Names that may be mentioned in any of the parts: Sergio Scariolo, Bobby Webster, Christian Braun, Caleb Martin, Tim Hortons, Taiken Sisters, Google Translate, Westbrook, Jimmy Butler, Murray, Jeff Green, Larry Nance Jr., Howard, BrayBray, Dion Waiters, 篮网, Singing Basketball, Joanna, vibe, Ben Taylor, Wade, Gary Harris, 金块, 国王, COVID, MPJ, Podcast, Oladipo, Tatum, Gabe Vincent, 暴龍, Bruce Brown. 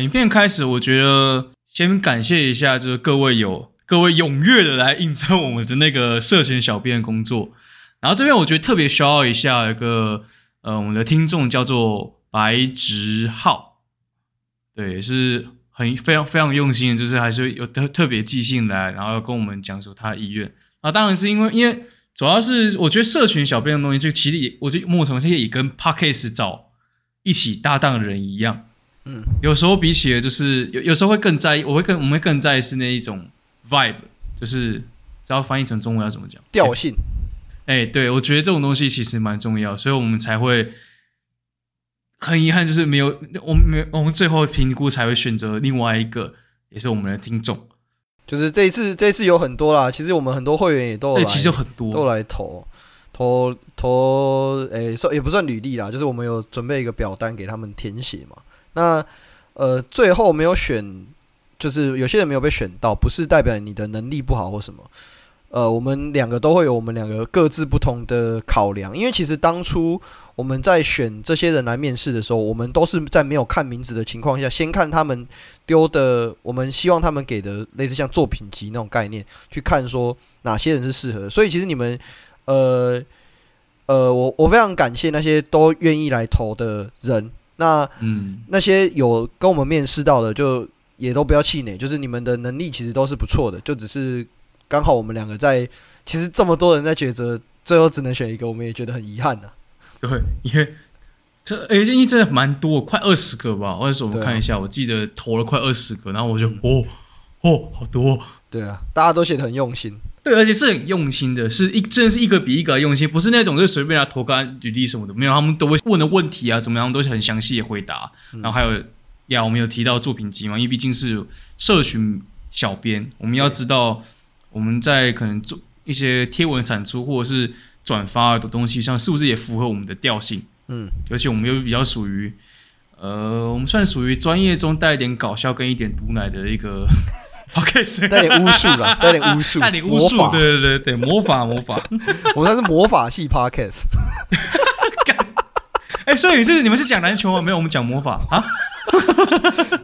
影片开始，我觉得先感谢一下，就是各位踊跃的来应征我们的那个社群小编工作。然后这边我觉得特别需要一下一个我们的听众叫做白植浩，对，是很非常用心的，就是还是有特别寄信来，然后要跟我们讲说他的意愿。那当然是因为主要是我觉得社群小编的东西，就其实也我觉得莫成现在也跟 Podcast 找一起搭档的人一样，嗯，有时候比起的就是有时候会更在意，我们会更在意是那一种 vibe， 就是只要翻译成中文要怎么讲调性。欸，对，我觉得这种东西其实蛮重要，所以我们才会很遗憾，就是没有我们最后评估才会选择另外一个也是我们的听众。就是这一次有很多啦，其实我们很多会员也都来，其实很多都来投，也不算履历啦，就是我们有准备一个表单给他们填写嘛。那最后没有选，就是有些人没有被选到，不是代表你的能力不好或什么。我们两个都会有我们两个各自不同的考量，因为其实当初我们在选这些人来面试的时候，我们都是在没有看名字的情况下，先看他们丢的，我们希望他们给的类似像作品集那种概念，去看说哪些人是适合的。所以其实你们我非常感谢那些都愿意来投的人，那些有跟我们面试到的，就也都不要气馁，就是你们的能力其实都是不错的，就只是刚好我们两个在，其实这么多人在抉择，最后只能选一个，我们也觉得很遗憾啊。对，因为这真的蛮多，快20个吧。或者是我们看一下，我记得投了快20个，然后我就好多哦。对啊，大家都写得很用心。对，而且是很用心的，真的是一个比一个用心，不是那种就随便来投个履历什么的，没有，他们都会问的问题啊，怎么样都很详细的回答。然后还有呀，我们有提到作品集嘛，因为毕竟是社群小编，我们要知道。我们在可能做一些贴文产出或者是转发的东西上，是不是也符合我们的调性？嗯，而且我们又比较属于，我们算属于专业中带一点搞笑跟一点毒奶的一个 ，OK， 带点巫术啦，带点巫术，对，魔法，我们算是魔法系 Podcast。哎，所以你们是讲篮球吗？没有，我们讲魔法啊，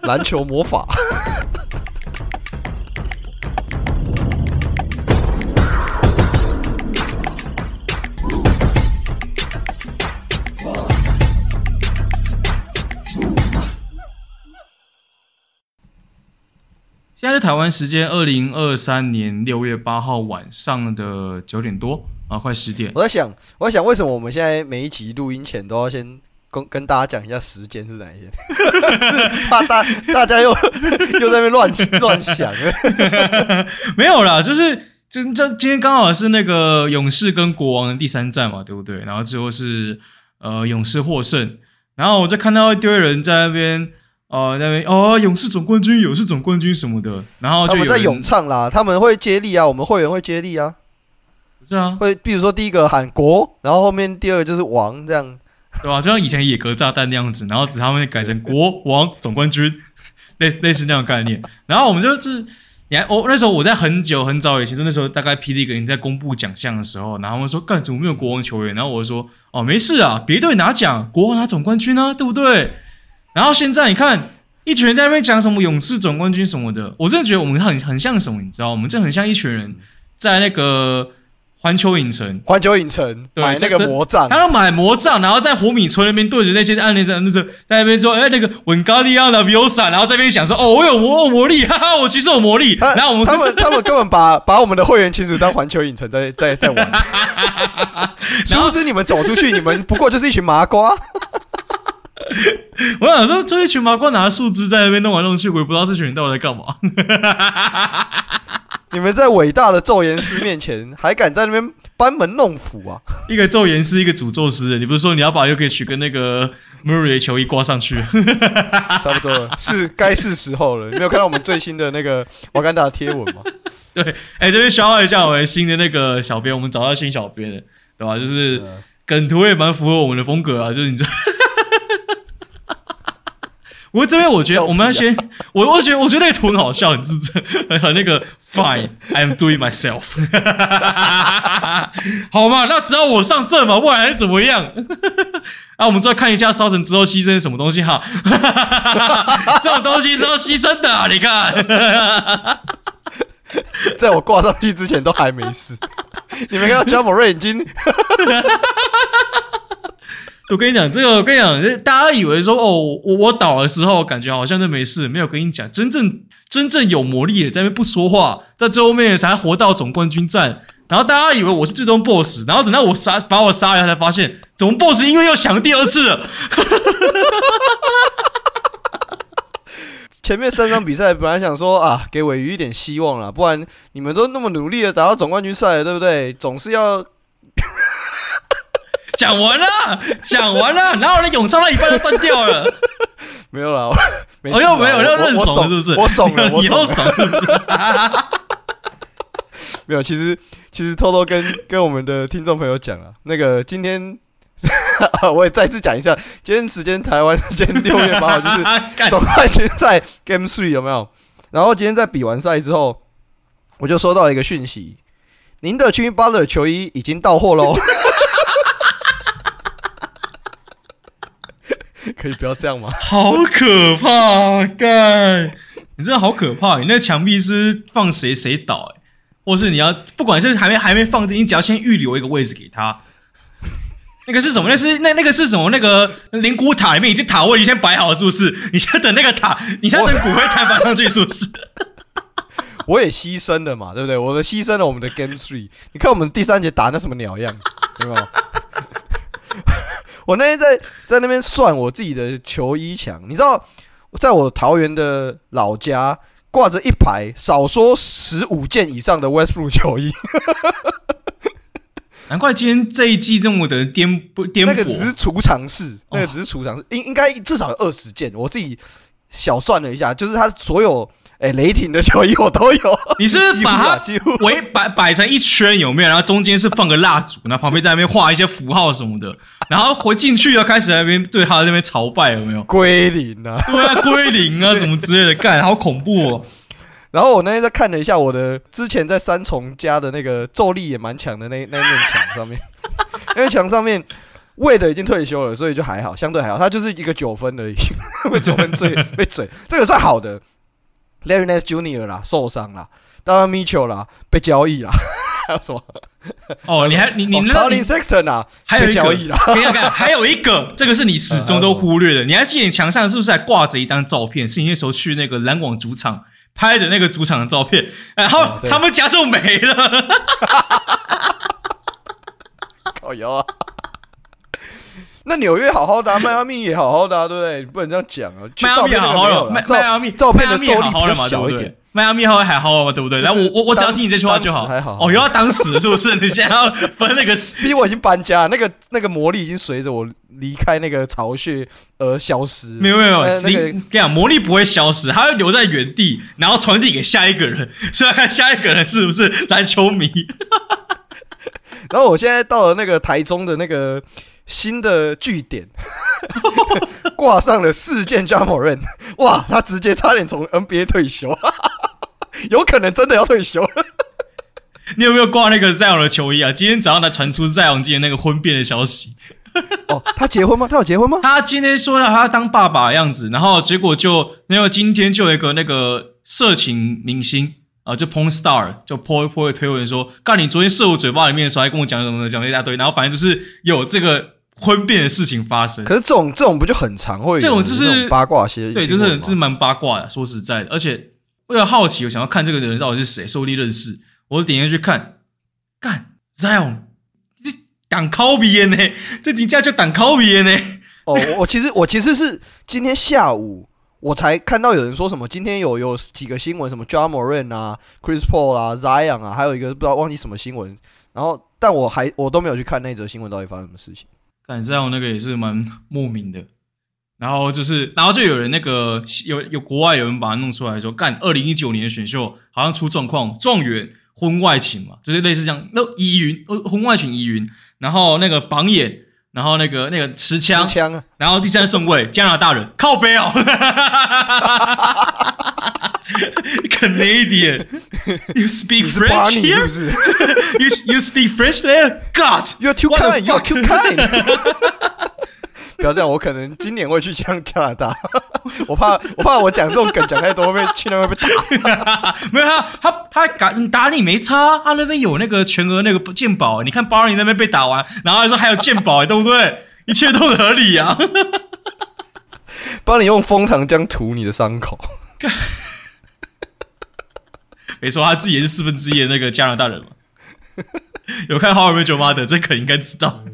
篮球魔法。现在是台湾时间2023年6月8号晚上的9点多啊，快10点。我在想为什么我们现在每一集录音前都要先跟大家讲一下时间是哪一天？怕大家又在那边乱想。没有啦，就是今天刚好是那个勇士跟国王的第3战嘛，对不对？然后最后是勇士获胜，然后我就看到一堆人在那边。勇士总冠军什么的，然后就有人他们在咏唱啦，他们会接力啊，我们会员会接力啊，是啊，会，比如说第一个喊国，然后后面第二个就是王这样，对吧？就像以前野格炸弹那样子，然后只是他们改成国王总冠军，类似那种概念。然后我们就是，那时候我在很早以前，就那时候大概霹雳哥你在公布奖项的时候，然后他们说干怎么没有国王球员？然后我就说哦没事啊，别队拿奖，国王拿总冠军啊，对不对？然后现在你看，一群人在那边讲什么勇士总冠军什么的，我真的觉得我们很像什么，你知道，我们真的很像一群人在那个环球影城对买那个魔杖，他要买魔杖，然后在火米村那边对着那些暗恋者，在那边说，那个文高利亚的 Viosa， 然后在那边想说，我有魔力，哈哈，我其实有魔力。然后我们他们根本把我们的会员群组当环球影城在玩，殊不知你们走出去，你们不过就是一群麻瓜。我想说，这一群麻瓜拿树枝在那边弄来弄去，我也不知道这群人到底在干嘛。你们在伟大的咒言师面前，还敢在那边班门弄斧啊？一个咒言师，一个诅咒师。你不是说你要把 Jokić 跟那个 Murray 的球衣挂上去？差不多了，是时候了。你没有看到我们最新的那个瓦干达贴文吗？对，这边消耗一下我们新的那个小编，我们找到新小编了，对吧？就是梗图也蛮符合我们的风格啊，就是你这。我这边我觉得我们要先，我觉得那个图很好笑，很自证，很那个 fine I'm doing myself 。好嘛，那只要我上阵嘛，不然还是怎么样？啊，我们再看一下烧成之后牺牲什么东西哈。这种东西是要牺牲的、啊，你看。在我挂上去之前都还没事，你们看到 Ja Morant 已经，我跟你讲这个，我跟你讲，大家以为说哦，我倒的时候感觉好像就没事，没有跟你讲，真正有魔力的在那边不说话，在最后面才活到总冠军战，然后大家以为我是最终 BOSS， 然后等到我把我杀了才发现，总 BOSS 因为又想第二次了。前面三场比赛本来想说啊，给鮪魚一点希望啦，不然你们都那么努力的打到总冠军赛了，对不对？总是要讲完了，然后呢，泳上到一半就断掉了。没有啦，没事啦，哦，没有，要认怂是不是？我怂了，你又怂是不是？没有，其实偷偷跟我们的听众朋友讲啊，那个今天。我也再次讲一下，今天时间台湾时间6月8号就是总冠军赛 Game 3有没有？然后今天在比完赛之后，我就收到一个讯息，您的 Jimmy Butler 球衣已经到货喽。可以不要这样吗？好可怕啊！干，你真的好可怕！你那墙壁是放谁倒哎、欸，或是你要不管是还没放进，你只要先预留一个位置给他。那个是什么？那个是什么？那个灵骨塔里面已经塔位你先摆好了，是不是？你先等那个塔，你先等骨灰坛放上去，是不是？我也牺牲了嘛，对不对？我牺牲了我们的 Game 3。你看我们第三节打那什么鸟样子，有没有？我那天在那边算我自己的球衣墙，你知道，在我桃园的老家挂着一排少说15件以上的 Westbrook 球衣。难怪今天这一季这么的颠簸，那个只是储藏室，应该至少有20件。我自己小算了一下，就是他所有雷霆的球衣我都有。你是把它摆成一圈有没有？然后中间是放个蜡烛，然后旁边在那边画一些符号什么的，然后回进去又开始在那边对他在那边朝拜，有没有？归零啊！对啊，归零啊，什么之类的，干好恐怖哦。然后我那天再看了一下我的之前在三重家的那个咒力也蛮强的那面墙上面，因为墙上面Wade已经退休了，所以就还好，相对还好，他就是一个9分而已，被9分被嘴，这个算好的。Larry Nance Jr. 啦受伤啦，当然 Mitchell 啦被交易啦，还有什么？哦，你 Collin Sexton 啦被交易啦，还有一个，这个是你始终都忽略的，你还记得你墙上是不是还挂着一张照片？是你那时候去那个篮网主场拍的那个主场的照片，然后他们家就没了。靠腰啊！那纽约好好的、啊，迈阿密也好好的、啊，对不对？你不能这样讲啊。迈阿密好好了，迈阿密照片的周力比较小一点。迈阿密好还好嘛，对不对？然后、就是、我只要听你这句话就好。哦，又要当时是不是？你现在要分那个？因为我已经搬家，那个魔力已经随着我离开那个巢穴而消失。没有，你跟你讲，魔力不会消失，它会留在原地，然后传递给下一个人。所以看下一个人是不是篮球迷。然后我现在到了那个台中的那个新的据点。挂上了4件 Ja Morant， 哇，他直接差点从 NBA 退休，有可能真的要退休了。你有没有挂那个 Zion 的球衣啊？今天早上他传出 Zion 今天那个婚变的消息。哦，他结婚吗？他有结婚吗？他今天说他要当爸爸的样子，然后结果就那个今天就有一个那个色情明星啊，就 Porn Star 就 po 推文说，干你昨天射我嘴巴里面的时候还跟我讲什么讲一大堆，然后反正就是有这个。婚变的事情发生，可是这种不就很常会有？这种就是八卦些，对，就是蛮八卦的。说实在的，而且为了好奇，我想要看这个人到底是谁，说不定认识。我就点进去看，干 Zion， 这挡 copy 呢？这评价就挡 copy 呢？哦，我其实是今天下午我才看到有人说什么，今天有几个新闻，什么 Ja Morant 啊、Chris Paul 啊、Zion 啊，还有一个不知道忘记什么新闻。然后，但我都没有去看那则新闻到底发生什么事情。感觉我那个也是蛮莫名的，然后就有人那个有国外有人把它弄出来说，干2019年的选秀好像出状况，状元婚外情嘛，就是类似这样，那疑云婚外情疑云，然后那个榜眼，然后那个持枪、啊，然后第三顺位加拿大人，靠北哦，Canadian, you speak French here? You speak French there? God, you're too kind, you're too kind. 不要这样，我可能今年会去加拿大，我怕我讲这种梗讲太多，会去那边被打。没有他打你没差，他那边有那个全额那个健保，你看巴里那边被打完，然后他说还有健保，对不对？一切都合理啊。巴里用枫糖浆涂你的伤口。没错，他自己也是1/4的那个加拿大人嘛。有看《How I Met Your Mother》这可应该知道。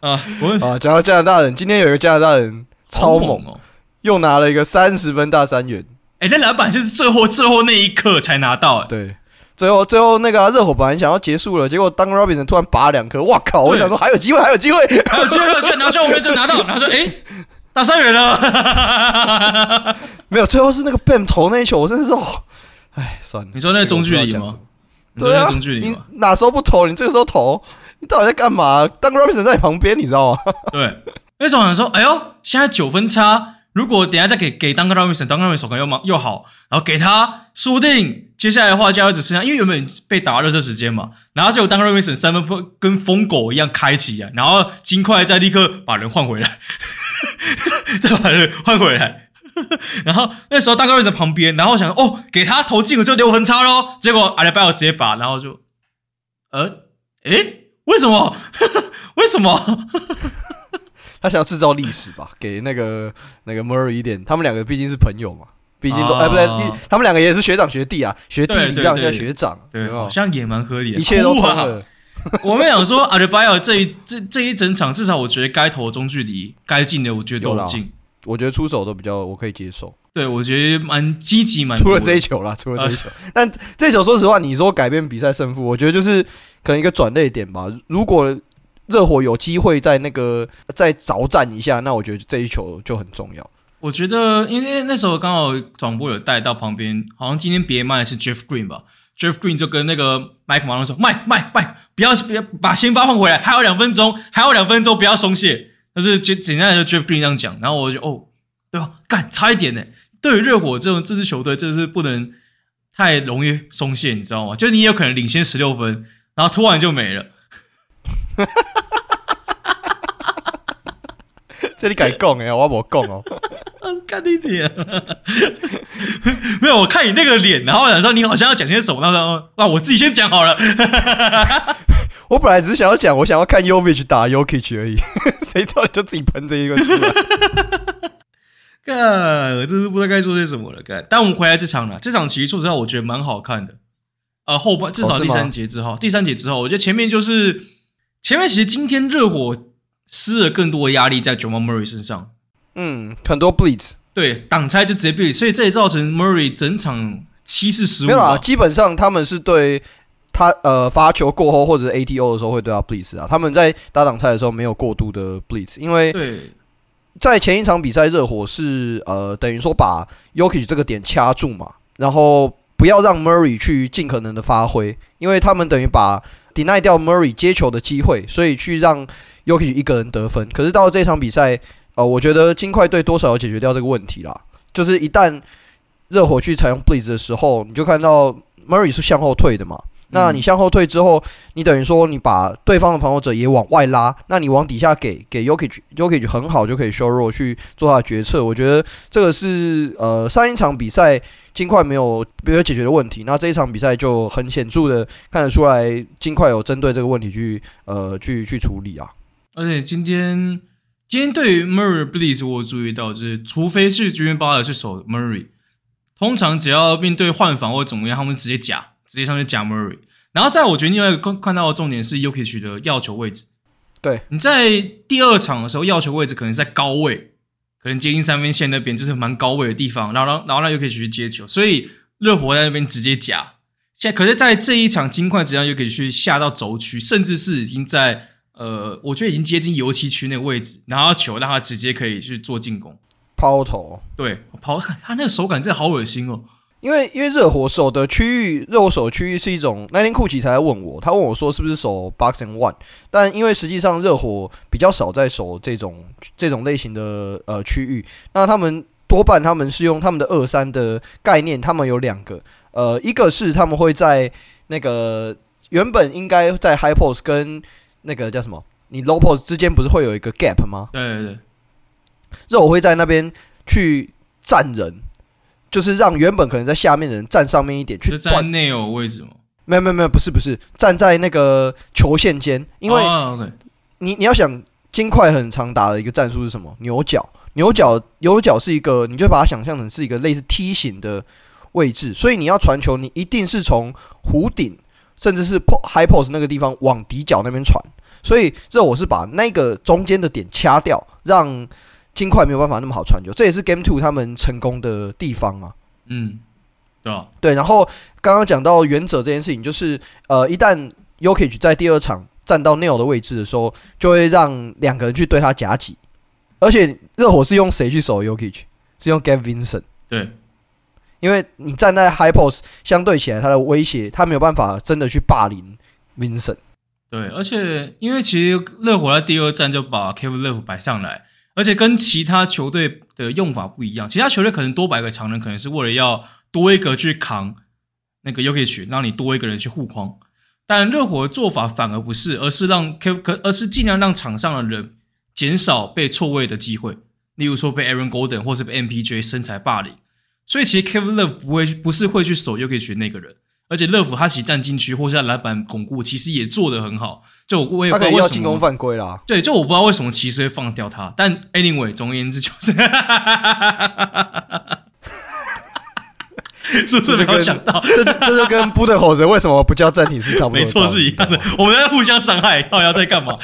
我讲到加拿大人，今天有一个加拿大人超猛哦，又拿了一个30分大三元。哎、欸，那篮板就是最后那一刻才拿到、欸。对，最后那个热火本来想要结束了，结果Duncan Robinson突然拔2颗，哇靠！我想说还有机会，然后叫我们就拿到，然后说大三元了。没有，最后是那个 Bam 投那一球，我真的是算了。你说那中距离吗？对啊，中距离吗？你哪时候不投？你这个时候投？你到底在干嘛？Duncan Robinson 在你旁边，你知道吗？对，那时候我想说，哎呦，现在9分差，如果等一下再给Duncan Robinson 手感又好，然后给他，说不定接下来的话就要只剩下，因为原本被打到热射时间嘛，然后就有Duncan Robinson 三分跟疯狗一样开启啊，然后尽快再立刻把人换回来，再把人换回来。然后那时候Duncan Robinson 在旁边，然后我想说，哦，给他投进了就6分差咯，结果阿德拜尔直接把，然后就，为什么？他想要制造历史吧，给那个 Murray 一点，他们两个毕竟是朋友嘛，毕竟都不对，他们两个也是学长学弟啊，学弟一样叫学长，对，好像也蛮合理的，一切都通了。我们想说 Adebayo 这一整场，至少我觉得该投的中距离，该进的我觉得都有进，我觉得出手都比较我可以接受。对，我觉得蛮积极，蛮多的。除了这一球，但这一球说实话，你说改变比赛胜负，我觉得就是可能一个转捩点吧。如果热火有机会在再鏖战一下，那我觉得这一球就很重要。我觉得，因为那时候刚好转播有带到旁边，好像今天别卖的是 Jeff Green 吧 ，Jeff Green 就跟那个 Mike Malone 说 ：“Mike， 不要把先发换回来，还有两分钟，不要松懈。”但是简单来说 ，Jeff Green 这样讲，然后我就对吧？干，差一点呢。对于热火这支球队，真是不能太容易松懈，你知道吗？就你也有可能领先16分，然后突然就没了。这你敢讲哎，我没讲哦。干你脸！没有，我看你那个脸，然后我想说你好像要讲些什么，然后我自己先讲好了。我本来只是想要讲，我想要看 Jokić 打 Jokić 而已，谁知道你就自己喷这一个出来。我真是不知道该说些什么了。但我们回来这场了，这场其实说实话我觉得蛮好看的。后半至少第三节之后，我觉得前面其实今天热火施了更多的压力在 Ja Morant 身上。嗯，很多 blitz， 对，挡拆就直接 blitz， 所以这也造成 Murray 整场7-15。没有啦，基本上他们是对他发球过后或者 ATO 的时候会对他 blitz 啊，他们在打挡拆的时候没有过度的 blitz， 因为对。在前一场比赛，热火是等于说把 Jokić 这个点掐住嘛，然后不要让 Murray 去尽可能的发挥，因为他们等于把 deny 掉 Murray 接球的机会，所以去让 Jokić 一个人得分。可是到了这场比赛，我觉得金块队多少有解决掉这个问题啦。就是一旦热火去采用 blitz 的时候，你就看到 Murray 是向后退的嘛。那你向后退之后，你等于说你把对方的防守者也往外拉，那你往底下给 Jokić 很好就可以削弱去做他的决策。我觉得这个是上一场比赛金块没有解决的问题，那这一场比赛就很显著的看得出来金块有针对这个问题去处理啊。而且今天对于 Murray Blitz 我有注意到，就是除非是 Jimmy Butler 去守 Murray， 通常只要面对换防或怎么样，他们直接上去假 Murray。 然后在我觉得另外一个看到的重点是 Jokić 的要球位置。对，你在第二场的时候要球位置可能是在高位，可能接近3分线那边，就是蛮高位的地方，然后让 Jokić 去接球，所以热火在那边直接假。可是在这一场金块只让 Jokić 去下到轴区，甚至是已经在我觉得已经接近油漆区那个位置，然后球让他直接可以去做进攻抛投。对，他那个手感真的好恶心哦。因为热火守的区域是一种，那天库奇才来问我，他问我说是不是守 box and one， 但因为实际上热火比较少在守这种类型的区域，那他们多半他们是用他们的 2-3 的概念，他们有两个，一个是他们会在那个原本应该在 high post 跟那个叫什么你 low post 之间不是会有一个 gap 吗？对对对，热火会在那边去站人。就是让原本可能在下面的人站上面一点去断，就站内有位置吗？没有，不是，站在那个球线间，因为你要想金块很常打的一个战术是什么？牛角是一个，你就把它想象成是一个类似梯形的位置，所以你要传球，你一定是从弧顶甚至是 high post 那个地方往底角那边传，所以这我是把那个中间的点掐掉，让金块没有办法那么好传球，这也是 Game 2 他们成功的地方啊。嗯，对啊，对。然后刚刚讲到原则这件事情，就是一旦 Jokić 在第二场站到 Neil 的位置的时候，就会让两个人去对他夹击。而且热火是用谁去守 Jokić？ 是用 Gabe Vincent。对，因为你站在 High Post， 相对起来他的威胁，他没有办法真的去霸凌 Vincent。对，而且因为其实热火在第二站就把 Kevin Love 摆上来。而且跟其他球队的用法不一样，其他球队可能多摆个常人，可能是为了要多一个去扛那个 Jokić， 让你多一个人去护框。但热火的做法反而不是，而是尽量让场上的人减少被错位的机会，例如说被 Aaron Gordon 或是被 MPJ 身材霸凌。所以其实 Kevin Love 不是会去守 Jokić 那个人，而且乐福他其实站禁区或是在篮板巩固，其实也做得很好。就我也不知道为什么他可能要进攻犯规啦。对，就我不知道为什么骑士会放掉他。但 anyway， 总而言之就是，是不是没有想到？这就跟布登火神为什么不叫暂停是差不多的，没错是一样的。我们在互相伤害，到底要在干嘛？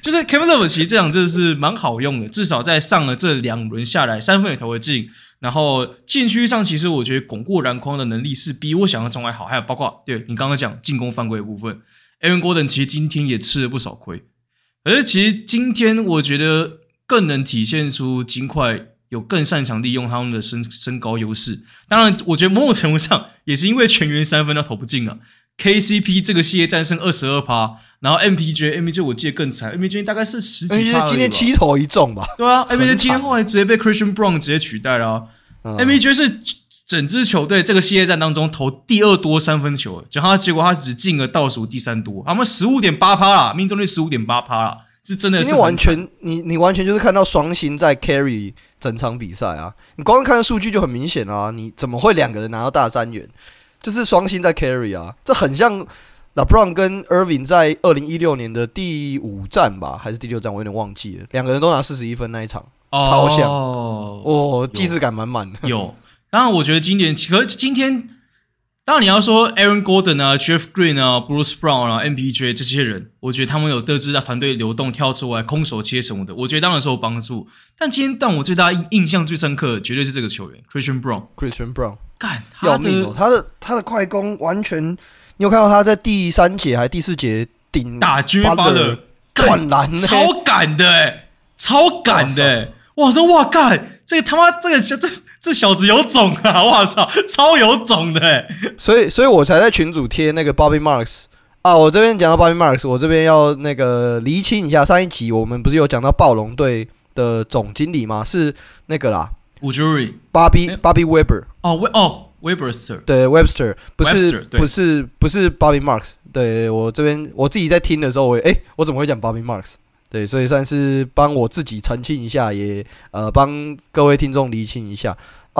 就是 Kevin Love 其实这场真的是蛮好用的，至少在上了这两轮下来，三分也投得进。然后禁区上，其实我觉得巩固篮筐的能力是比我想象中还好，还有包括对你刚刚讲进攻犯规的部分 ，Aaron Gordon 其实今天也吃了不少亏，可是其实今天我觉得更能体现出金块有更擅长利用他们的身高优势。当然，我觉得某种程度上也是因为全员三分都投不进啊。KCP 这个系列战胜 22%， 然后 MPJ 我记得更惨， MPJ 大概是10几%而已吧，今天7投一中吧。对啊， MPJ 今天后来直接被 Christian Braun 直接取代了啊。MPJ 是整支球队这个系列战当中投第2多三分球，结果他只进了倒数第3多，他们 15.8% 啦，命中率 15.8% 啦，是真的是今天完全你完全就是看到双星在 carry 整场比赛啊，你光看数据就很明显啊，你怎么会两个人拿到大三元？就是双星在 carry 啊，这很像 LeBron 跟 Irving 在2016年的第5战吧，还是第6战，我有点忘记了，两个人都拿41分那一场，超像哦，既视感满满的。有，当然我觉得今天，当然你要说 Aaron Gordon 啊、Jeff Green 啊、Bruce Brown 啊、MPJ 这些人，我觉得他们有得知到团队流动、跳出来、空手切什么的，我觉得当然是有帮助。但今天让我最大印象最深刻的，绝对是这个球员 Christian Braun。Christian Braun。干，要命哦！他的快攻完全，你有看到他在第3节还第4节顶打Jimmy Butler灌篮，超赶的超赶的！哇塞，哇干，这个他妈这小子有种啊！哇塞，超有种的所以我才在群组贴那个 Bobby Marks 啊。我这边讲到 Bobby Marks， 我这边要那个厘清一下，上一集我们不是有讲到暴龙队的总经理吗？是那个啦。Bobby Webster Webster 对 Webster 不是 Bobby Marks， 对我这边我自己在听的时候我怎么会讲 Bobby Marks？ 对，所以算是帮我自己澄清一下，也帮各位听众厘清一下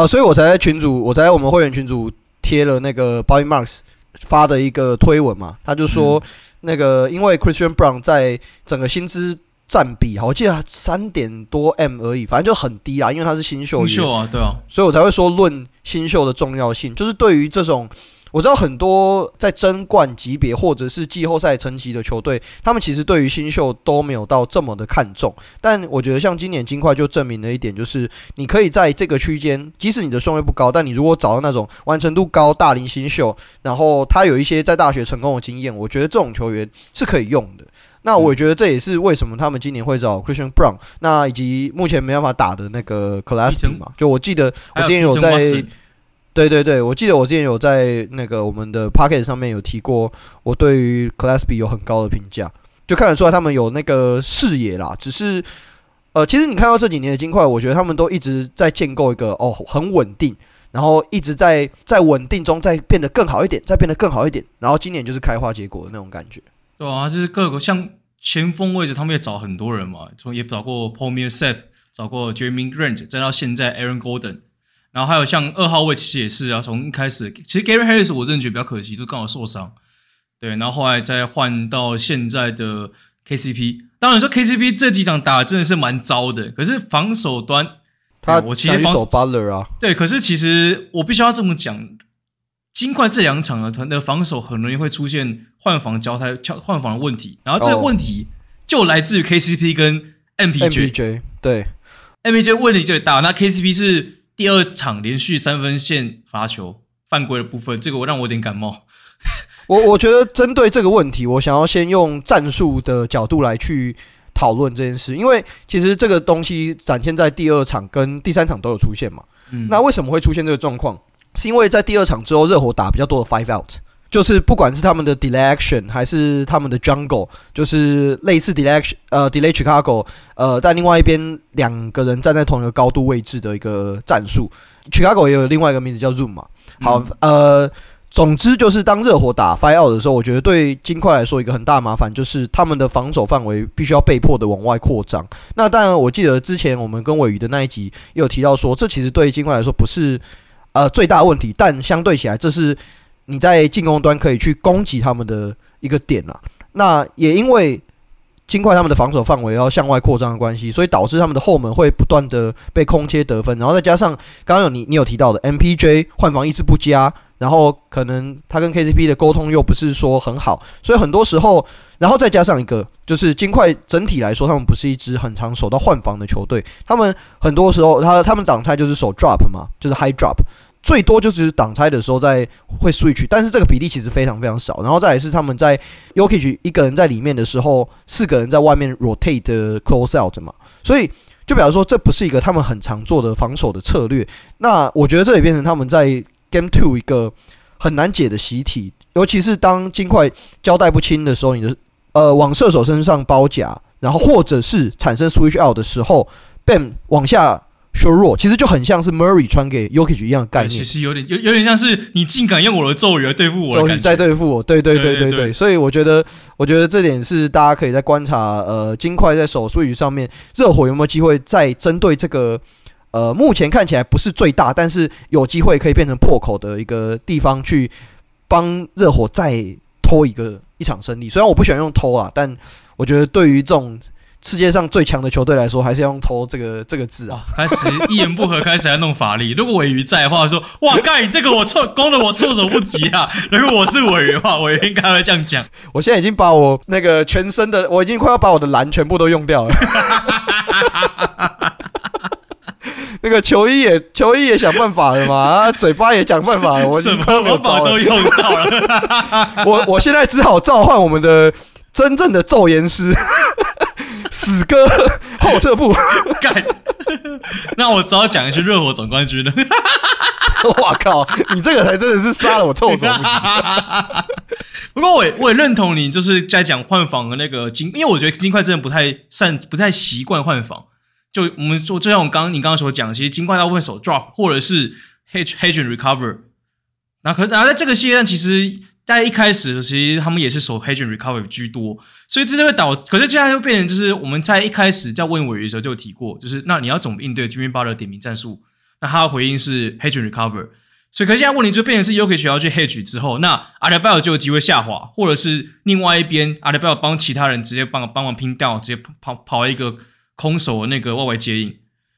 所以我才在我们会员群组贴了那个 Bobby Marks 发的一个推文嘛，他就说那个因为 Christian Braun 在整个薪资占比好，我记得3点多 M 而已，反正就很低啦，因为他是新秀员。新秀啊，对啊，所以我才会说论新秀的重要性，就是对于这种我知道很多在争冠级别或者是季后赛层级的球队，他们其实对于新秀都没有到这么的看重。但我觉得像今年金块就证明了一点，就是你可以在这个区间，即使你的顺位不高，但你如果找到那种完成度高、大龄新秀，然后他有一些在大学成功的经验，我觉得这种球员是可以用的。那我觉得这也是为什么他们今年会找 Christian Braun， 那以及目前没办法打的那个 Class B 嘛，就我记得我今天有在对对对，我记得我之前有在那个我们的 Podcast 上面有提过，我对于 Class B 有很高的评价，就看得出来他们有那个视野啦。只是，其实你看到这几年的金块，我觉得他们都一直在建构一个很稳定，然后一直在稳定中再变得更好一点，再变得更好一点，然后今年就是开花结果的那种感觉。对啊，就是各个像前锋位置，他们也找很多人嘛，也找过 Paul Millsap， 找过 Jeremy Grant， 再到现在 Aaron Gordon。然后还有像二号位其实也是啊，从一开始其实 Gary Harris 我真的觉得比较可惜，就刚好受伤，对，然后后来再换到现在的 KCP。 当然说 KCP 这几场打的真的是蛮糟的，可是防守端他我其实防守 Butler 啊，对，可是其实我必须要这么讲，尽管这两场的防守很容易会出现换防交替换防的问题，然后这个问题就来自于 KCP 跟 MPJ， 对， MPJ 问题最大，那 KCP 是第二场连续三分线罚球犯规的部分，这个让我有点感冒。我觉得针对这个问题，我想要先用战术的角度来去讨论这件事，因为其实这个东西展现在第二场跟第三场都有出现嘛。那为什么会出现这个状况？是因为在第二场之后，热火打比较多的 five out， 就是不管是他们的 delay action 还是他们的 jungle， 就是类似 delay Chicago。但另外一边两个人站在同一个高度位置的一个战术 ，Chicago 也有另外一个名字叫 Zoom 嘛。好，总之就是当热火打 Five Out 的时候，我觉得对金块来说一个很大麻烦就是他们的防守范围必须要被迫的往外扩张。那当然，我记得之前我们跟伟宇的那一集也有提到说，这其实对金块来说不是最大问题，但相对起来，这是你在进攻端可以去攻击他们的一个点啦。那也因为金块他们的防守范围要向外扩张的关系，所以导致他们的后门会不断的被空切得分，然后再加上刚刚你有提到的 MPJ 换防意识不佳，然后可能他跟 KCP 的沟通又不是说很好，所以很多时候，然后再加上一个就是金块整体来说他们不是一支很常守到换防的球队，他们很多时候他们挡拆就是守 drop 嘛，就是 high drop。最多就是挡拆的时候会 switch， 但是这个比例其实非常非常少。然后再来是他们在 Jokić 一个人在里面的时候，四个人在外面 rotate 的 close out 嘛，所以就表示说这不是一个他们很常做的防守的策略。那我觉得这也变成他们在 Game 2 一个很难解的习题，尤其是当金块交代不清的时候，你的往射手身上包夹，然后或者是产生 switch out 的时候 ，Bam 往下。其实就很像是 Murray 传给 Jokić 一样的概念，其实有点像是你竟敢用我的咒语来对付我的感觉，咒语在对付我，对，所以我觉得这点是大家可以在观察金块在守switch上面，热火有没有机会再针对这个目前看起来不是最大，但是有机会可以变成破口的一个地方，去帮热火再偷一场胜利。虽然我不喜欢用偷啊，但我觉得对于这种世界上最强的球队来说，还是要用偷这个字啊。开始一言不合开始要弄法力。如果尾鱼在的话，说哇盖这个我错攻的我措手不及啊。如果我是尾鱼的话，尾鱼应该会这样讲。我现在已经把我那个全身的，我已经快要把我的蓝全部都用掉了。那个球衣也想办法了嘛，嘴巴也想办法了，我已经快没有招了，什么魔法都用到了。我现在只好召唤我们的真正的咒言师。死哥后撤步干，那我只好讲一句热火总冠军了。哇靠，你这个才真的是杀了我措手不及。不过我也认同你，就是在讲换防的那个金，因为我觉得金块真的不太习惯换防。就像你刚刚所讲，其实金块大部分手 drop 或者是 hedge and recover。然后在这个系列上其实。在一开始，其实他们也是守 hedge and recover 居多，所以这就会导，可是现在就变成就是我们在一开始在问伟宇的时候就有提过，就是那你要怎么应对 Jimmy Butler 点名战术？那他的回应是 hedge and recover， 所以可是现在问题就变成是 Jokić 要去 hedge 之后，那 Adebayo 就有机会下滑，或者是另外一边 Adebayo 帮其他人直接帮忙拼掉，直接跑一个空手的那个外围接应。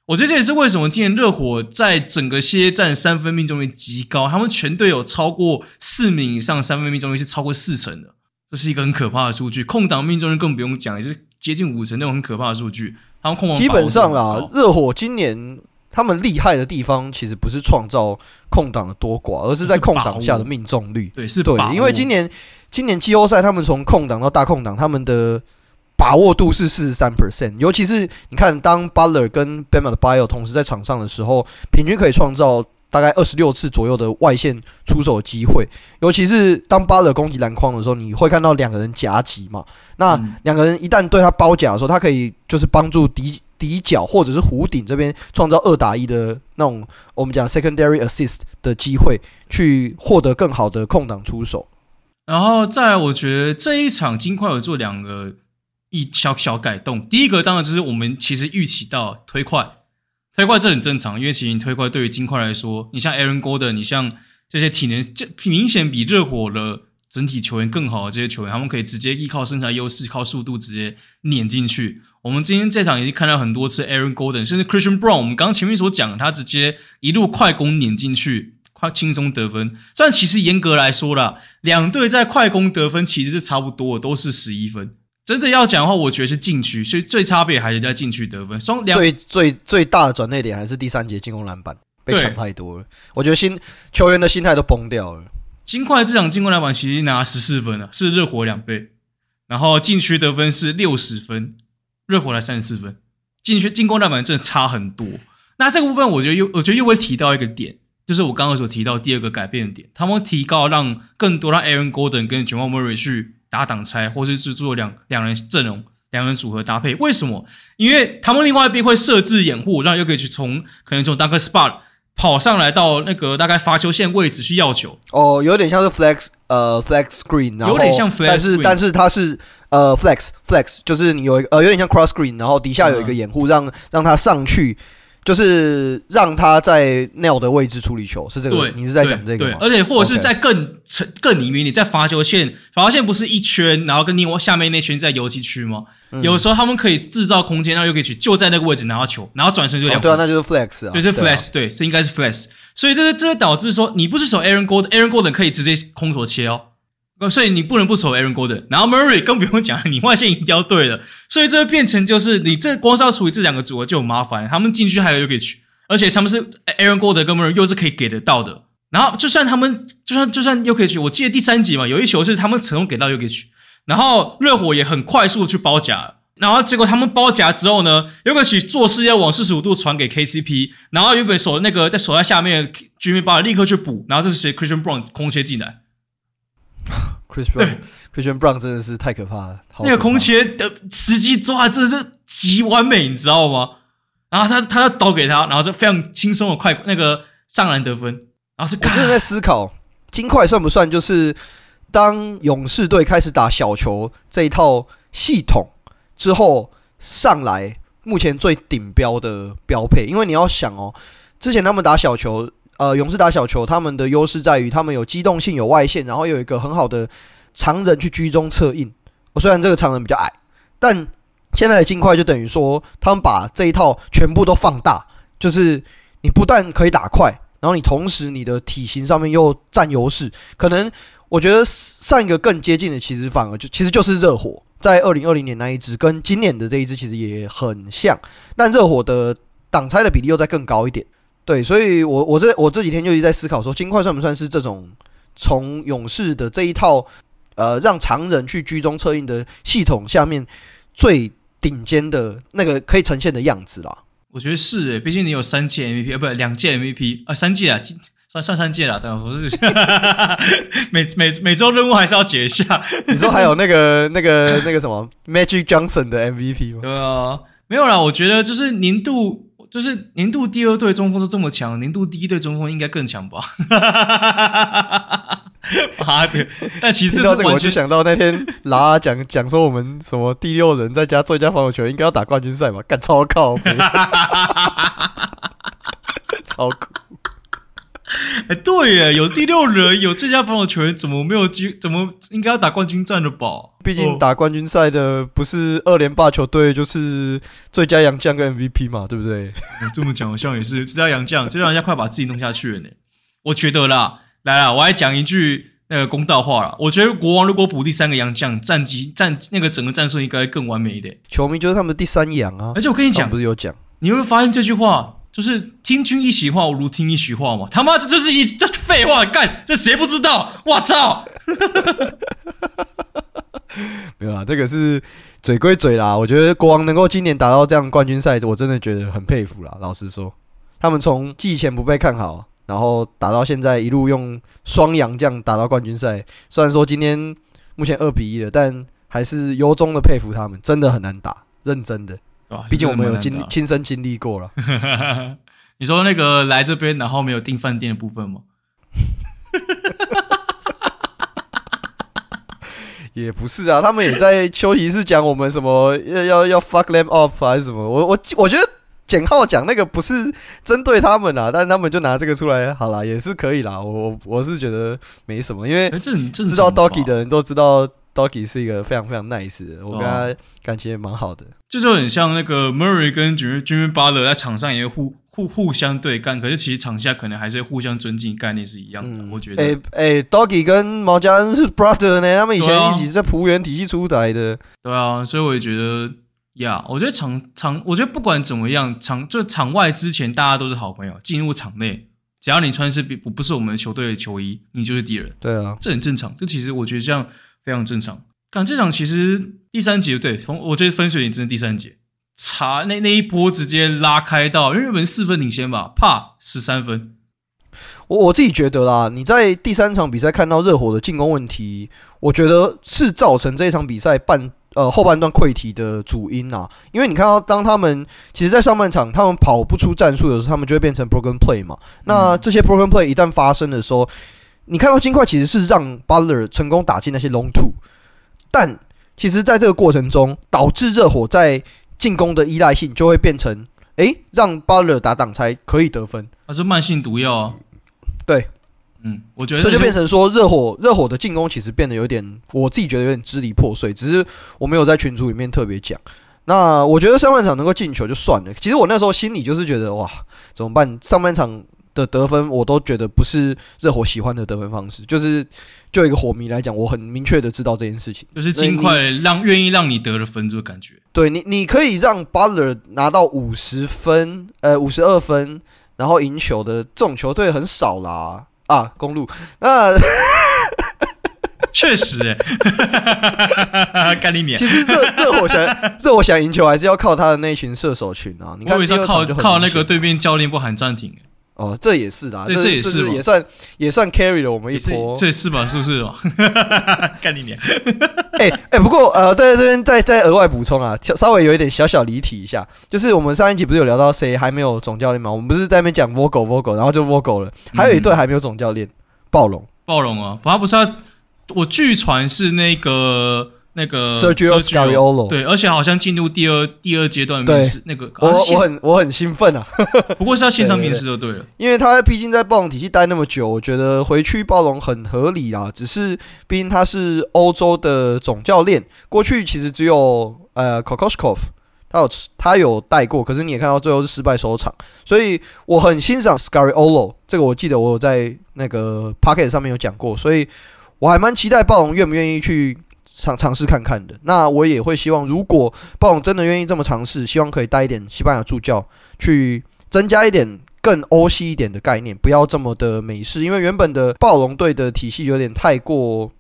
我觉得这也是为什么今年热火在整个系列战三分命中率极高，他们全队有超过4名以上三分命中率是超过40%的，这是一个很可怕的数据。空档命中率更不用讲，也是接近50%那种很可怕的数据。他们空档基本上啦，热火今年他们厉害的地方其实不是创造空档的多寡，而是在空档下的命中率。对，是把握。对，因为今年季后赛他们从空档到大空档，他们的把握度是 43%， 尤其是你看当 Butler 跟 Bam Adebayo 同时在场上的时候，平均可以创造大概26次左右的外线出手的机会，尤其是当巴勒攻击篮筐的时候，你会看到两个人夹击嘛。那两个人一旦对他包夹的时候，他可以就是帮助底角或者是弧顶这边创造2打1的那种我们讲 secondary assist 的机会，去获得更好的空档出手。然后再来，我觉得这一场金块有做两个小改动。第一个当然就是我们其实预期到推快。推快这很正常，因为其实推快对于金块来说，你像 Aaron Gordon， 你像这些体能明显比热火的整体球员更好的这些球员，他们可以直接依靠身材优势、靠速度直接碾进去。我们今天这场已经看到很多次 Aaron Gordon， 甚至 Christian Braun， 我们刚前面所讲，他直接一路快攻碾进去，快轻松得分。虽然其实严格来说啦，两队在快攻得分其实是差不多的，都是11分。真的要讲的话，我觉得是禁区，所以最差别还是在禁区得分。最大的转捩点还是第三节进攻篮板被抢太多了，我觉得球员的心态都崩掉了。金块这场进攻篮板其实拿14分了，是热火2倍，然后禁区得分是60分，热火来34分，进攻篮板真的差很多。那这个部分我觉得又会提到一个点，就是我刚刚所提到第二个改变的点，他们提高让 Aaron Gordon 跟 Ja Morant 去打挡拆，或是做两人阵容、两人组合搭配。为什么？因为他们另外一边会设置掩护，让 Jokić 可能从 Dunker Spot 跑上来到那个大概罚球线位置去要球。哦，有点像是 flex screen， 然后有点像 flex， 但是它是flex， 就是你有一个有点像 cross screen， 然后底下有一个掩护，让他上去。就是让他在 nail 的位置处理球，是这个？你是在讲这个吗？对，而且或者是在更里面，你在罚球线不是一圈，然后跟你下面那圈在游击区吗？有时候他们可以制造空间，让 Jokić 就在那个位置拿到球，然后转身就两分。对啊，那就是 flex 啊，就是 flex， 对，这应该是 flex。所以这导致说，你不是守 Aaron Gordon 可以直接空投切哦。所以你不能不守 Aaron Gordon， 然后 Murray 更不用讲，你外线一定要对了，所以这会变成就是你这光是要处理这两个组合就很麻烦，他们进去还有 Jokić， 而且他们是 Aaron Gordon 跟 Murray 又是可以给得到的，然后就算 Jokić， 我记得第三集嘛，有一球是他们成功给到 Jokić， 然后热火也很快速去包夹，然后结果他们包夹之后呢， Jokić 做事要往45度传给 KCP， 然后原本守在下面的 Jimmy Butler 立刻去补，然后这是 Christian Braun 空切进来。Christian Braun 真的是太可怕了，那个空切的时机抓真的是极完美，你知道吗？然后他就倒给他，然后就非常轻松的快那个上篮得分，然后我真的在思考，金块算不算就是当勇士队开始打小球这一套系统之后上来目前最顶标的标配？因为你要想哦，之前他们打小球。勇士打小球，他们的优势在于他们有机动性、有外线，然后有一个很好的长人去居中策应。虽然这个长人比较矮，但现在的金块就等于说，他们把这一套全部都放大，就是你不但可以打快，然后你同时你的体型上面又占优势。可能我觉得上一个更接近的，其实就是热火在2020年那一支，跟今年的这一支其实也很像，但热火的挡拆的比例又再更高一点。对，所以我这几天就一直在思考说，金块算不算是这种从勇士的这一套让常人去居中策应的系统下面最顶尖的那个可以呈现的样子啦？我觉得是毕竟你有3届 MVP， 不2届 MVP 啊，3届啊，算3届啦，对吧？每周任务还是要解一下。你说还有那个什么 Magic Johnson 的 MVP 吗？对啊，没有啦，我觉得就是年度第2队中锋都这么强，年度第1队中锋应该更强吧？妈的！但其实这是完全听到这个我就想到那天拉讲说我们什么第6人再加最佳防守球员应该要打冠军赛嘛，干超靠谱，超酷！哎、欸，对耶，有第6人，有最佳防守球员，怎么应该要打冠军战了吧？毕竟打冠军赛的不是2连霸球队，就是最佳洋将跟 MVP 嘛，对不对？这么讲好像也是最佳洋将，最佳洋将快把自己弄下去了呢。我觉得啦，来啦，我还讲一句那个公道话啦，我觉得国王如果补第3个洋将，战那个整个战术应该更完美一点。球迷就是他们第3洋啊，而且我跟你讲，不是有讲，你有没有发现这句话？就是听君一席话，我如听一席话嘛。他妈这就是这废话，干这谁不知道？我操！没有啦，这个是嘴归嘴啦。我觉得国王能够今年打到这样冠军赛，我真的觉得很佩服啦。老实说，他们从季前不被看好，然后打到现在一路用双洋将打到冠军赛。虽然说今天目前2-1了，但还是由衷的佩服他们，真的很难打，认真的。毕竟我们有亲身经历过了。你说那个来这边然后没有订饭店的部分吗？也不是啊，他们也在休息室讲我们什么要 fuck them off 还是什么。我觉得简浩讲那个不是针对他们啊，但他们就拿这个出来，好啦，也是可以啦。我是觉得没什么，因为知道 Doki 的人都知道 Doki 是一个非常非常 nice 的，我跟他感情也蛮好的。这就很像那个 Murray 跟 Jimmy Butler 在场上也互相对干，可是其实场下可能还是互相尊敬，概念是一样的。我觉得，Doggy 跟毛家恩是 brother 呢，他们以前一起在璞园体系出来的。对啊，所以我也觉得，呀，我觉得我觉得不管怎么样，场外之前大家都是好朋友，进入场内，只要你穿是不是我们球队的球衣，你就是敌人。对啊，这很正常。这其实我觉得这样非常正常。干这场其实第三节对，我觉得分水岭真的第三节。查那一波直接拉开到，因为日本4分领先吧，啪13分。我自己觉得啦，你在第三场比赛看到热火的进攻问题，我觉得是造成这一场比赛后半段溃堤的主因啊。因为你看到当他们其实在上半场他们跑不出战术的时候，他们就会变成 broken play 嘛。那这些 broken play 一旦发生的时候，你看到金块其实是让 Butler 成功打进那些 long two， 但其实在这个过程中导致热火在进攻的依赖性就会变成，让 Butler 打挡拆可以得分，是慢性毒药啊。对，我觉得这就变成说热火的进攻其实变得有点，我自己觉得有点支离破碎。只是我没有在群组里面特别讲。那我觉得上半场能够进球就算了。其实我那时候心里就是觉得，哇，怎么办？上半场的得分我都觉得不是热火喜欢的得分方式，就是就一个火迷来讲，我很明确的知道这件事情，就是金块愿意让你得了分这个感觉。对，你可以让 Butler 拿到52分，然后赢球的这种球队很少啦。啊，公路那确实干你娘！其实热火想赢球还是要靠他的那群射手群啊。你看，我以为是靠那个对面教练不喊暂停。哦，这也是啦，这也是也算 carry 了我们一波，这也是吧？是不是？干你娘！不过在这边再额外补充啊，稍微有一点小小离题一下，就是我们上一集不是有聊到谁还没有总教练嘛？我们不是在那边讲 Vogel， 然后就 Vogel 了，还有一队还没有总教练，暴龙啊，他不是要，我据传是那个 Sergio Scariolo， 对，而且好像进入第二阶段面试。那个我很兴奋啊！不过是要线上面试就对了，对，因为他毕竟在暴龙体系待那么久，我觉得回去暴龙很合理啦。只是毕竟他是欧洲的总教练，过去其实只有Kokoschkov 他有带过，可是你也看到最后是失败收场。所以我很欣赏 Scariolo， 这个我记得我有在那个 Pocket 上面有讲过，所以我还蛮期待暴龙愿不愿意去尝试看看的。那我也会希望，如果暴龙真的愿意这么尝试，希望可以带一点西班牙助教，去增加一点更欧系一点的概念，不要这么的美式。因为原本的暴龙队的体系有点太过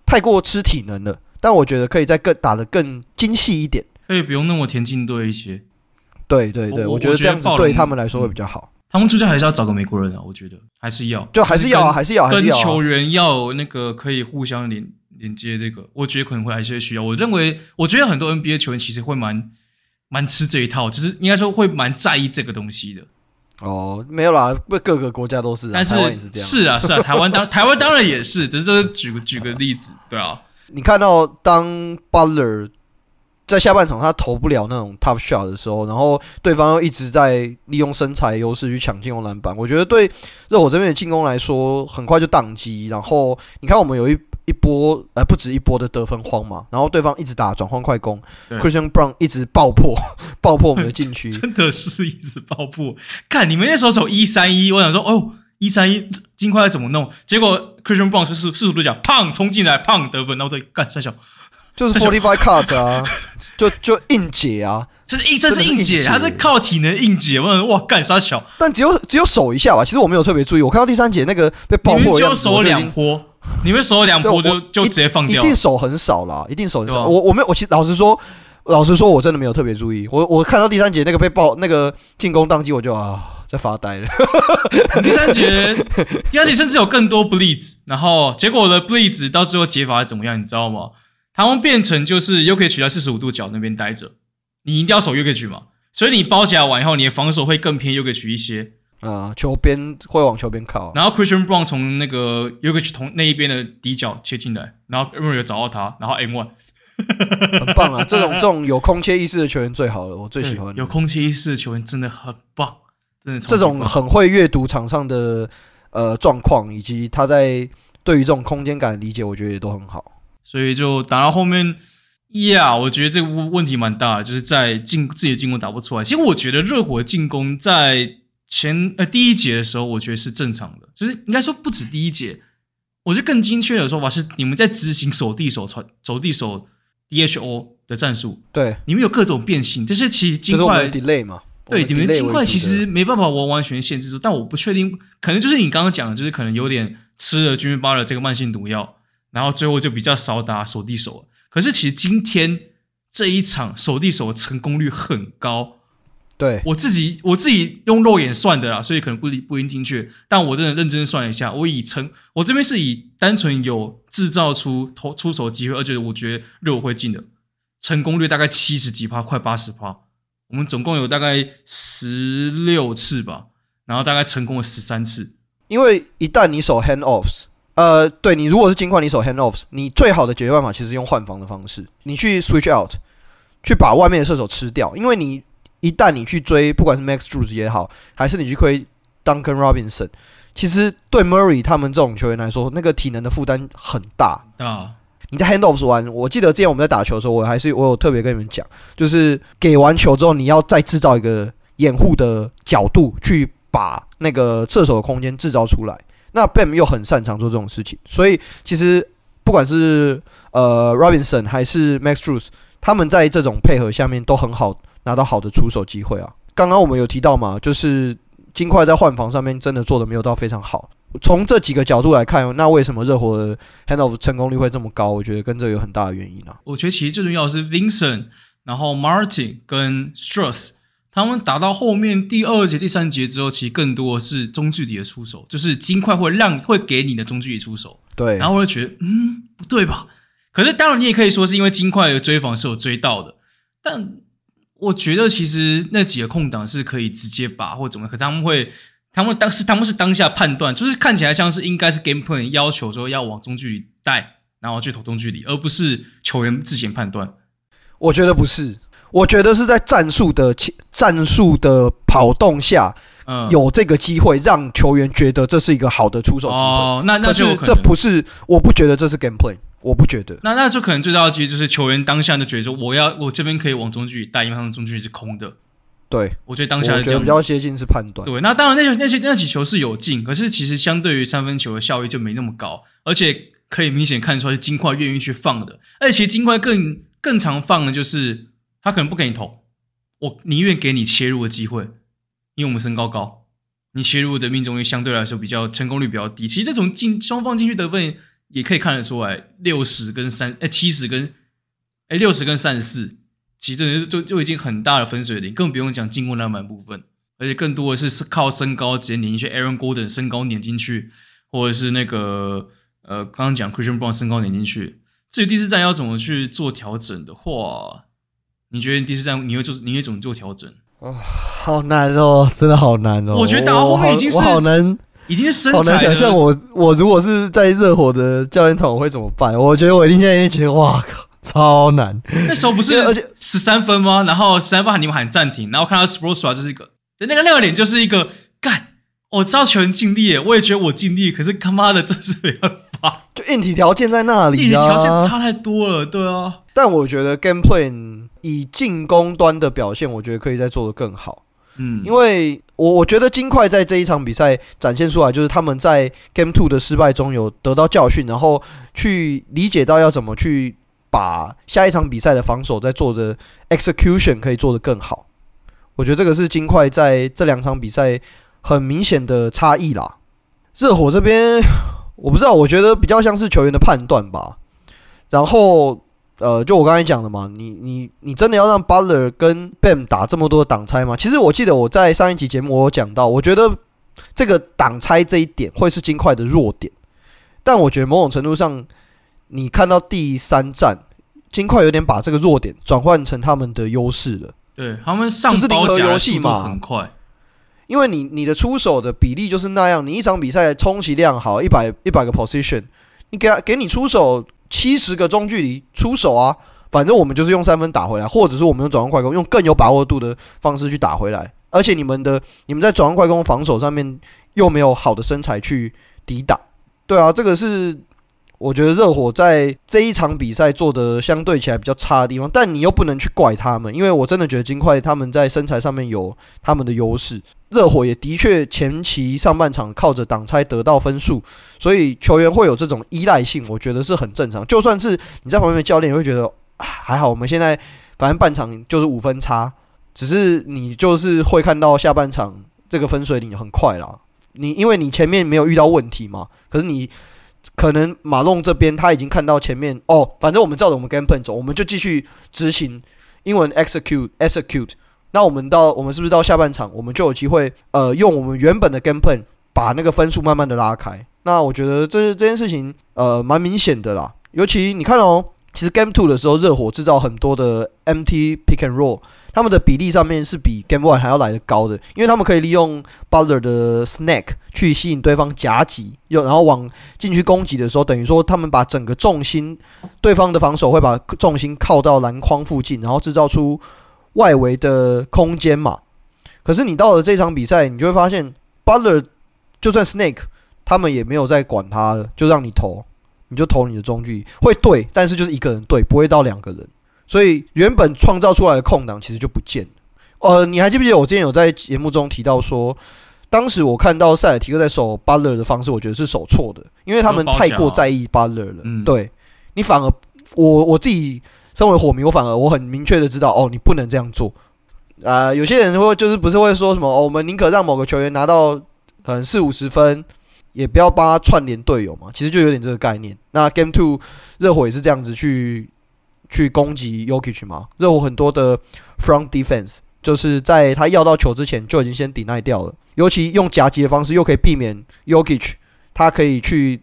吃体能了，但我觉得可以再打得更精细一点，可以不用那么田径队一些。对对对，我觉得这样子对他们来说会比较好。他们助教还是要找个美国人啊，我觉得还是要跟球员要那个可以互相连接这个，我觉得可能会还是需要。我觉得很多 NBA 球员其实会蛮吃这一套，就是应该说会蛮在意这个东西的。哦，没有啦，各个国家都是，但是台湾也是这样。是啊，台湾当然也是，只是就是举个例子，对啊。你看到当 Butler 在下半场他投不了那种 tough shot 的时候，然后对方又一直在利用身材优势去抢进攻篮板，我觉得对热火这边的进攻来说，很快就宕机。然后你看我们有一波不止一波的得分荒嘛，然后对方一直打转换快攻 ，Christian Braun 一直爆破我们的禁区，真的是一直爆破。看你们那时候走131，我想说哦131金块怎么弄？结果 Christian Braun 就是四十度角，砰冲进来，砰得分，然后对干三小，就是45 cut 啊，就硬解啊。这是硬解，他是靠体能硬解。我想哇，干啥小？但只有手一下吧。其实我没有特别注意，我看到第三节那个被爆破，你们就手两波，你们手两波就直接放掉了，一定手很少啦，一定手很少。我没有，我其实老实说，我真的没有特别注意。我看到第三节那个被爆那个进攻当机，我就啊，在发呆了。第三节甚至有更多 blitz， 然后结果我的 blitz 到最后解法是怎么样，你知道吗？他们变成就是 Jokić 在45度角那边待着，你一定要守 Jokić 嘛，所以你包夹完以后，你的防守会更偏 Jokić 一些。球边会往球边靠，然后 Christian Braun 从那个 Jokić 同那一边的底角切进来，然后 Murray 找到他，然后 N1。很棒啊！这种有空切意识的球员最好了，我最喜欢。有空切意识的球员真的很棒，真的超棒。这种很会阅读场上的状况，以及他在对于这种空间感的理解，我觉得也都很好。所以就打到后面，我觉得这个问题蛮大的，就是在自己的进攻打不出来。其实我觉得热火的进攻在第一节的时候，我觉得是正常的，就是应该说不止第一节。我觉得更精确的说法是，你们在执行手递手。DHO 的战术，对，你们有各种变形，这是其实金块 delay 嘛？对，你们金块其实没办法完全限制住，但我不确定，可能就是你刚刚讲的，就是可能有点吃了 Jimmy Butler 这个慢性毒药，然后最后就比较少打手递手了。可是其实今天这一场手递手的成功率很高，对我自己用肉眼算的啦，所以可能不一定精确，但我真的认真算了一下，我这边是以单纯有制造出出手机会，而且我觉得热火会进的成功率大概70几%，快 80%， 我们总共有大概16次吧，然后大概成功了13次。因为一旦你手 hand offs，对，你如果是尽管你手 hand offs， 你最好的解决办法其实用换防的方式，你去 switch out， 去把外面的射手吃掉，因为你一旦你去追，不管是 Max Strus 也好，还是你去追 Duncan Robinson， 其实对 Murray 他们这种球员来说，那个体能的负担很大。你在 handoffs 完，我记得之前我们在打球的时候，我有特别跟你们讲，就是给完球之后，你要再制造一个掩护的角度，去把那个射手的空间制造出来。那 Bam 又很擅长做这种事情，所以其实不管是Robinson 还是 Max Strus， 他们在这种配合下面都很好。拿到好的出手机会啊！刚刚我们有提到嘛，就是金块在换防上面真的做的没有到非常好。从这几个角度来看，那为什么热火的 handoff 成功率会这么高？我觉得跟这有很大的原因啊。我觉得其实最重要的是 Vincent， 然后 Martin 跟 Strus， 他们打到后面第二节、第三节之后，其实更多的是中距离的出手，就是金块会给你的中距离出手。对，然后我就觉得，不对吧？可是当然你也可以说是因为金块的追防是有追到的，但我觉得其实那几个空档是可以直接把或怎么，可他们是当下判断，就是看起来像是应该是 game plan 要求说要往中距离带，然后去投中距离，而不是球员自行判断。我觉得不是，我觉得是在战术的跑动下，有这个机会让球员觉得这是一个好的出手机会。那就可是这不是，我不觉得这是 game plan。我不觉得，那就可能最大的机会就是球员当下就觉得说，我这边可以往中距离带，因为他们中距离是空的。对，我觉得当下是这样，我觉得比较接近是判断。对，那当然那几球是有进，可是其实相对于三分球的效益就没那么高，而且可以明显看出来是金块愿意去放的，而且其实金块更常放的就是他可能不给你投，我宁愿给你切入的机会，因为我们身高高，你切入的命中率相对来说比较成功率比较低。其实这种双方进去得分。也可以看得出来 ,60 跟 34, 其实就已经很大的分水岭，更不用讲进攻篮板部分。而且更多的是靠身高直接碾进去 ,Aaron Gordon 身高碾进去，或者是那个刚刚讲 Christian Braun 身高碾进去。至于第四站要怎么去做调整的话，你觉得第四站你会怎么做调整？好难哦，真的好难哦。我觉得打到后面已经身材了，好难想象我如果是在热火的教练团我会怎么办？我觉得我一定现在觉得哇靠，超难。那时候不是13分吗？然后13分你们喊暂停，然后看到 Spoelstra 就是一个那个脸就是一个干，我知道球员尽力耶，我也觉得我尽力，可是他妈的真是没办法，就硬体条件在那里啊，硬体条件差太多了，对啊。但我觉得 game plan 以进攻端的表现，我觉得可以再做得更好。因为我觉得金块在这一场比赛展现出来，就是他们在 Game 2 的失败中有得到教训，然后去理解到要怎么去把下一场比赛的防守在做的 execution 可以做得更好。我觉得这个是金块在这两场比赛很明显的差异啦。热火这边我不知道，我觉得比较像是球员的判断吧，然后就我刚才讲的嘛，你真的要让 Butler 跟 Bam 打这么多的挡拆吗？其实我记得我在上一集节目我有讲到，我觉得这个挡拆这一点会是金块的弱点，但我觉得某种程度上，你看到第三战，金块有点把这个弱点转换成他们的优势了。对，他们上包夹的速度很快，就是因为你的出手的比例就是那样，你一场比赛充其量好100个 position， 你给你出手70个中距离出手啊，反正我们就是用三分打回来，或者是我们用转换快攻，用更有把握度的方式去打回来。而且你们在转换快攻防守上面又没有好的身材去抵挡。对啊，这个是我觉得热火在这一场比赛做的相对起来比较差的地方，但你又不能去怪他们，因为我真的觉得金块他们在身材上面有他们的优势。热火也的确前期上半场靠着挡拆得到分数，所以球员会有这种依赖性，我觉得是很正常。就算是你在旁边的教练也会觉得还好，我们现在反正半场就是5分差，只是你就是会看到下半场这个分水岭很快啦。因为你前面没有遇到问题嘛，可是你可能马龙这边他已经看到前面哦，反正我们照着我们 game plan 走，我们就继续执行，英文 execute。那我们是不是到下半场，我们就有机会用我们原本的 game plan 把那个分数慢慢的拉开？那我觉得这件事情蛮明显的啦。尤其你看哦，其实 game 2 的时候，热火制造很多的 MT pick and roll， 他们的比例上面是比 game 1 还要来得高的，因为他们可以利用 Butler 的 snag 去吸引对方夹击，然后往禁区攻击的时候，等于说他们把整个重心，对方的防守会把重心靠到篮筐附近，然后制造出外围的空间嘛。可是你到了这场比赛，你就会发现 Butler 就算 Snake 他们也没有在管他了，就让你投，你就投你的中距，会对，但是就是一个人对，不会到两个人，所以原本创造出来的空档其实就不见了。你还记不记得我之前有在节目中提到说，当时我看到塞尔提克在守 Butler 的方式，我觉得是守错的，因为他们太过在意 Butler 了。对，你反而我自己身为火迷，我很明确的知道哦，你不能这样做。有些人会就是不是会说什么哦，我们宁可让某个球员拿到40-50分，也不要帮他串联队友嘛。其实就有点这个概念。那 Game 2 热火也是这样子去攻击 Jokić 嘛。热火很多的 front defense 就是在他要到球之前就已经先 deny 掉了，尤其用夹击的方式又可以避免 Jokić 他可以去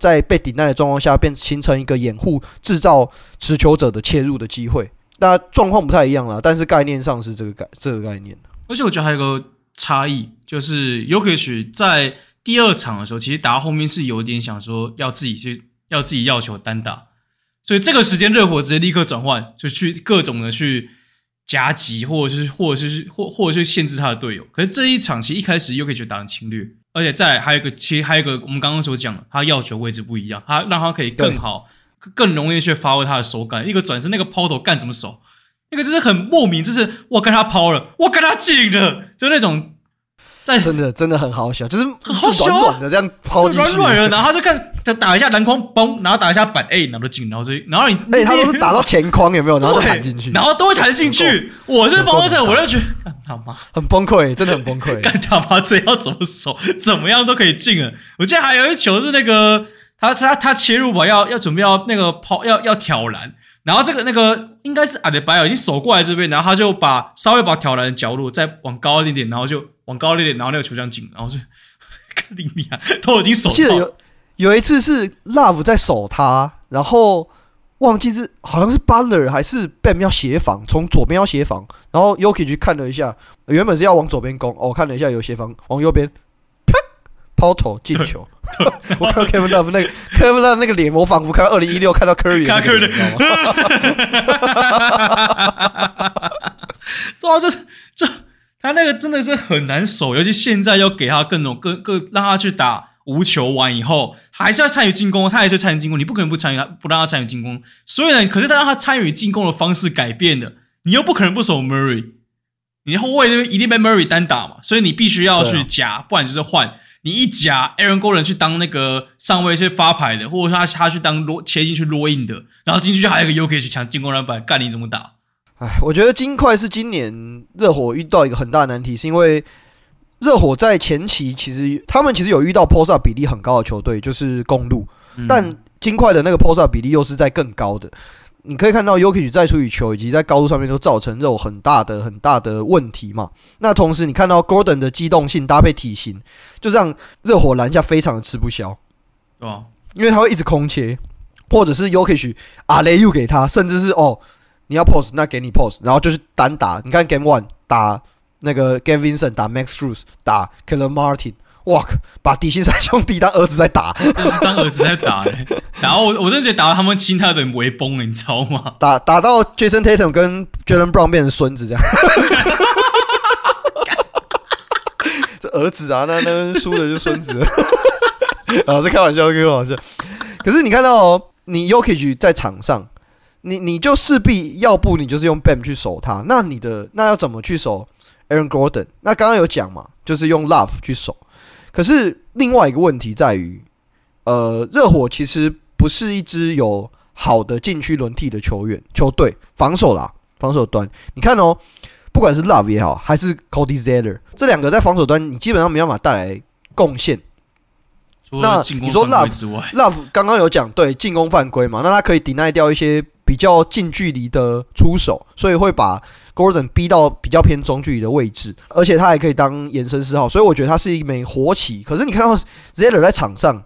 在被抵耐的状况下，便形成一个掩护，制造持球者的切入的机会。那状况不太一样啦，但是概念上是这个概念。而且我觉得还有一个差异，就是 Jokić 在第二场的时候，其实打到后面是有点想说要自己要求单打，所以这个时间热火直接立刻转换，就去各种的去夹击，或者是限制他的队友。可是这一场其实一开始 Jokić 打得侵略。而且再来还有一个，我们刚刚所讲的，他要球位置不一样，他让他可以更好、更容易去发挥他的手感。一个转身，那个抛投干怎么手？那个就是很莫名，就是我跟他抛了，我跟他进了，就那种在真的很好笑，就是很软软的这样抛进去，软软的，然后他就看他打一下篮筐，嘣，然后打一下板，然后就进，然后你他都是打到前框有没有？然后弹进去，然后都会弹进去。我是防守者，我就觉得干他妈很崩溃，真的很崩溃。干他妈这要怎么守，怎么样都可以进了。我记得还有一球是那个他切入吧，要准备要那个抛要挑篮，然后这个那个应该是Adebayo已经守过来这边，然后他就稍微把挑篮的角度再往高一点，然后就。往高一点，然后那个球这样进，然后就看你啊，都已经守到。记得有一次是 Love 在守他，然后忘记是好像是 Butler 还是 Bam 要协防，从左边要协防，然后 Jokić 去看了一下，原本是要往左边攻，看了一下有协防，往右边啪抛投进球。我看到 Kevin Love 那个脸，我仿佛看到2016看到 Curry 的脸，你知道吗？哇，这。他那个真的是很难守，尤其现在要给他更让他去打无球完以后，还是要参与进攻，他还是参与进攻，你不可能不让他参与进攻。所以呢，可是他让他参与进攻的方式改变了，你又不可能不守 Murray， 你后卫那边一定被 Murray 单打嘛，所以你必须要去夹，不然就是换。你一夹 Aaron Gordon 去当那个上位去发牌的，或者说他去当切进去落印的，然后进去还有一个 Jokić 去抢进攻篮板，干你怎么打？我觉得金块是今年热火遇到一个很大的难题，是因为热火在前期他们有遇到 post up 比例很高的球队，就是公鹿，但金块的那个 post up 比例又是在更高的。你可以看到 Jokić 在处理球以及在高度上面都造成肉很大的问题嘛。那同时你看到 Gordon 的机动性搭配体型，就让热火篮下非常的吃不消，哦，因为他会一直空切，或者是 Jokić 阿雷又给他，甚至是哦你要 post 那给你 post， 然后就是单打。你看 Game 1 打那个 Gabe Vincent 打 Max Strus 打 Caleb Martin，哇！把底薪三兄弟当儿子在打，真是当儿子在打哎、欸！然后我真的觉得打到他们心态有点微崩了，你知道吗？打到 Jason Tatum 跟 Jalen Brown 变成孙子这样，这儿子啊，那输的就是孙子了。啊，这开玩笑，开玩笑。可是你看到哦，你 Jokić 在场上，你就势必要不你就是用 Bam 去守他，那你的那要怎么去守 Aaron Gordon？ 那刚刚有讲嘛，就是用 Love 去守。可是另外一个问题在于，热火其实不是一支有好的禁区轮替的球队，防守啦，防守端，你看哦，不管是 Love 也好，还是 Cody Zeller， 这两个在防守端你基本上没办法带来贡献。那你说 Love 刚刚有讲对进攻犯规嘛，那他可以 deny 掉一些比较近距离的出手，所以会把 Gordon 逼到比较偏中距离的位置，而且他还可以当延伸四号，所以我觉得他是一枚活棋。可是你看到 Zeller 在场上，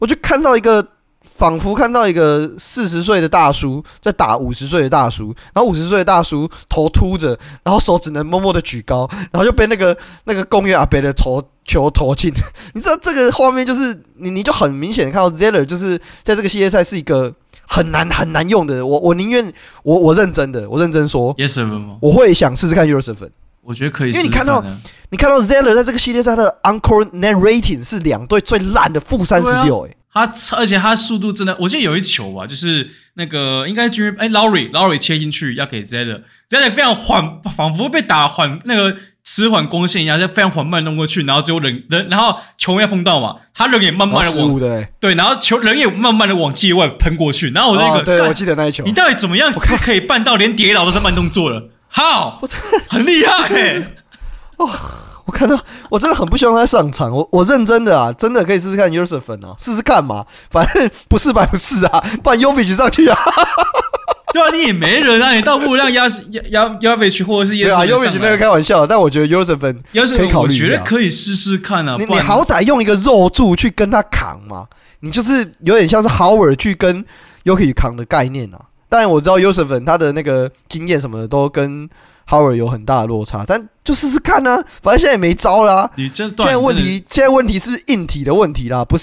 我就看到一个仿佛看到一个40岁的大叔在打50岁的大叔，然后50岁的大叔头秃着，然后手只能默默的举高，然后就被那个公园阿伯的球投进。你知道这个画面就是你就很明显看到 Zeller 就是在这个系列赛是一个很难用的，我宁愿我认真的，我认真说 ，Yes 吗？我会想试试看 Yusuf 粉，我觉得可以試試看，因为你看到 Zeller 在这个系列赛的 Encore Net Rating 是两队最烂的-36，哎，而且他速度真的，我记得有一球吧，就是那个应该 Jimmy Lowry 切进去要给 Zeller 非常缓，仿佛被打缓那个迟缓攻线一样，就非常缓慢弄过去，然后只有人，然后球要碰到嘛，他人也慢慢的往对，然后人也慢慢的往界外喷过去，然后我那个，对，我记得那一球，你到底怎么样是可以办到连跌倒都是慢动作了？好，很厉害欸！哦，我看到我真的很不希望他上场，我认真的啊，真的可以试试看 Yusuf 粉啊，试试看嘛，反正不是白不是啊，不然 Jokić 上去啊。对啊，你也没人啊，你倒不如让Jokić 或者是 Yusuf 上来。对啊 ，Jokić 那个开玩笑，但我觉得 Yusuf 粉可以考虑，我觉得可以试试看啊。你好歹用一个肉柱去跟他扛嘛，你就是有点像是 Howard 去跟 Jokić 扛的概念啊。当然我知道 Yusuf 粉他的那个经验什么的都跟 Howard 有很大的落差，但就试试看啊，反正现在也没招啦。现在问题是硬体的问题啦，不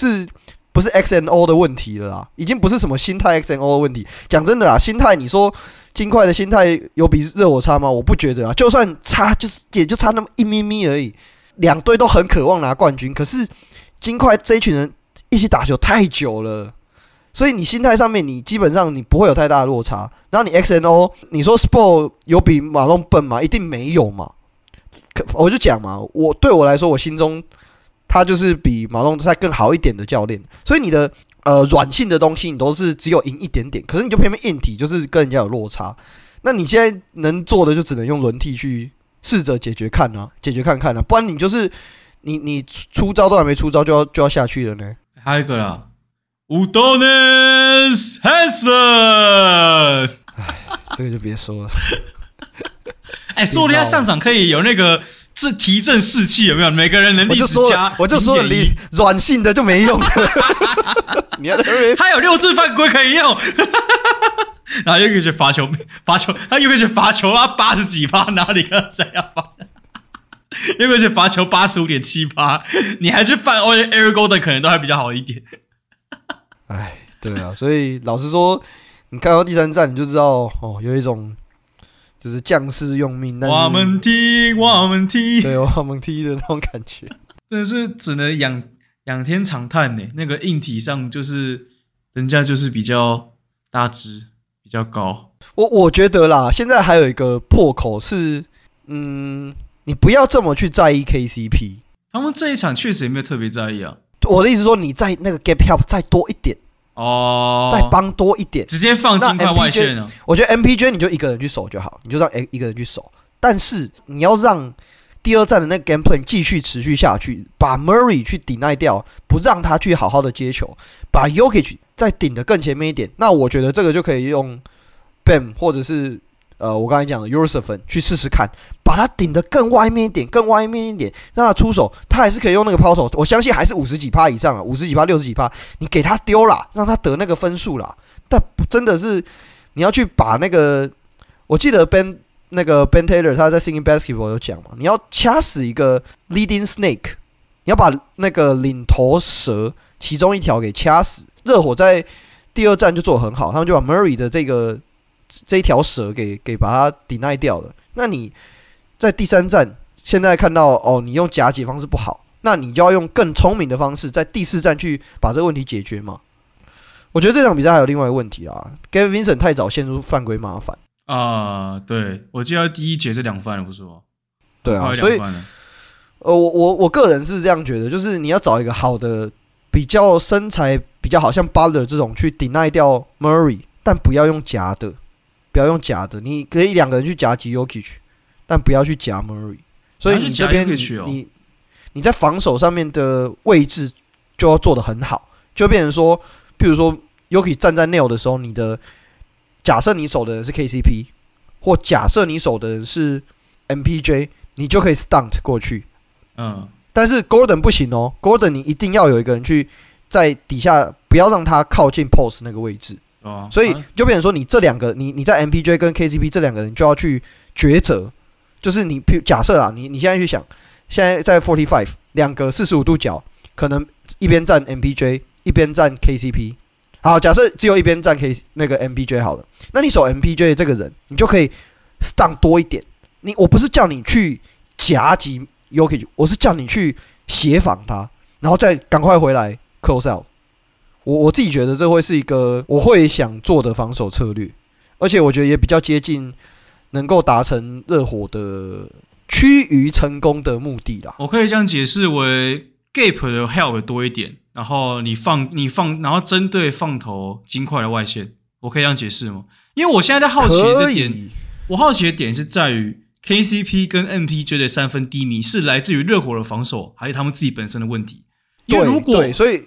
是 X and O 的问题了啦，已经不是什么心态 X and O 的问题。讲真的啦，心态你说金块的心态有比热火差吗？我不觉得啊，就算差，就是也就差那么一咪咪而已。两队都很渴望拿冠军，可是金块这一群人一起打球太久了，所以你心态上面你基本上你不会有太大的落差。然后你 X and O， 你说 Sport 有比马龙笨吗？一定没有嘛。我就讲嘛，对我来说，我心中，他就是比马龙再更好一点的教练，所以你的软性的东西你都是只有赢一点点，可是你就偏偏硬体就是跟人家有落差，那你现在能做的就只能用轮替去试着解决看看啊，不然你就是你出招都还没出招就要下去了呢。还有一个啦 ，Udonis Haslem， 这个就别说了。哎，说人家上场可以有那个。是提振士气有没有？每个人能力值加，我就说你软性的就没用了。你要他有6次犯规可以用，然后又可以去罚球，他又可以去罚球啊，80几%，哪里跟谁要罚？又可以去罚球85.7%，你还去犯 Aaron Gordon 可能都还比较好一点。哎，对啊，所以老实说，你看到第3站你就知道哦，有一种。就是将士用命，但是我们踢，对，我们踢的那种感觉，真的是只能仰天长叹呢。那个硬体上就是人家就是比较大只，比较高。我觉得啦，现在还有一个破口是，你不要这么去在意 KCP， 他们这一场确实也没有特别在意啊。我的意思说，你在那个 gap help 再多一点。哦，再帮多一点，直接放金块外线了。我觉得 MPJ 你就一个人去守就好，你就让一个人去守。但是你要让第2站的那个 game plan 继续持续下去，把 Murray 去 deny 掉，不让他去好好的接球，把 Jokić 再顶得更前面一点。那我觉得这个就可以用 Bam 或者是我刚才讲的 Yusuf 去试试看，把他顶得更外面一点，更外面一点，让他出手，他还是可以用那个抛投，我相信还是50几%以上啊，50几%、60几%，你给他丢啦，让他得那个分数啦。但真的是你要去把那个，我记得 Ben Taylor 他在 Singing Basketball 有讲嘛，你要掐死一个 leading snake， 你要把那个领头蛇其中一条给掐死。热火在第二战就做得很好，他们就把 Murray 的这一条蛇给把它 deny 掉了。那你在第三战现在看到哦，你用夹解方式不好，那你就要用更聪明的方式在第四战去把这个问题解决嘛。我觉得这场比赛还有另外一个问题啊， Gabe Vincent 太早陷入犯规麻烦啊，对，我记得第一节是2犯了，不是吗？对啊，所以我个人是这样觉得，就是你要找一个好的比较身材比较好像 Butler 这种去 deny 掉 Murray， 但不要用夹的，不要用夹的，你可以两个人去夹击 Jokić， 但不要去夹 Murray。 所以你这边 你在防守上面的位置就要做得很好，就变成说譬如说 Jokić 站在 nail 的时候，你的假设你守的人是 KCP 或假设你守的人是 MPJ， 你就可以 stunt 过去。嗯，但是 Gordon 不行哦， Gordon 你一定要有一个人去在底下，不要让他靠近 post 那个位置。哦，所以就变成说，你这两个，你在 MPJ 跟 KCP 这两个人就要去抉择，就是你假设啦，你现在去想，现在在 45 两个45度角，可能一边站 MPJ 一边站 KCP。好，假设只有一边站 那个 MPJ 好了，那你守 MPJ 这个人，你就可以 stun 多一点。我不是叫你去夹击 Jokić， 我是叫你去协防他，然后再赶快回来 close out。我自己觉得这会是一个我会想做的防守策略，而且我觉得也比较接近能够达成热火的趋于成功的目的啦。我可以这样解释为 gap 的 help 多一点。然后你放，然后针对放投金块的外线，我可以这样解释吗？因为我现在在好奇的点，我好奇的点是在于 KCP 跟 MPJ 的三分低迷是来自于热火的防守，还是他们自己本身的问题？因为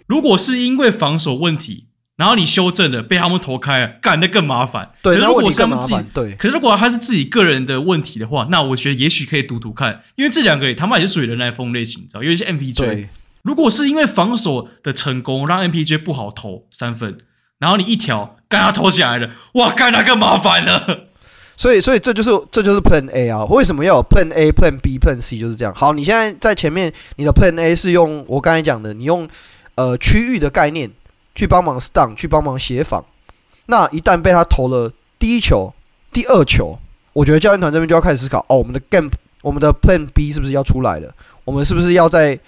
如果是因为防守问题，然后你修正了被他们投开了，干那更麻烦。对，那问题更麻烦。对，可是如果他是自己个人的问题的话，那我觉得也许可以赌赌看，因为这两个也他妈也是属于人来疯类型，知道？尤其是 MPJ。如果是因为防守的成功让 MPJ 不好投三分，然后你一条干他投起来了，哇，干他更麻烦了。所以这就是 Plan A 啊。为什么要有 Plan A、Plan B、Plan C？ 就是这样。好，你现在在前面，你的 Plan A 是用我刚才讲的，你用区域的概念去帮忙 stun， 去帮忙协防。那一旦被他投了第一球、第二球，我觉得教练团这边就要开始思考哦，我们的 Plan B 是不是要出来了？我们是不是要在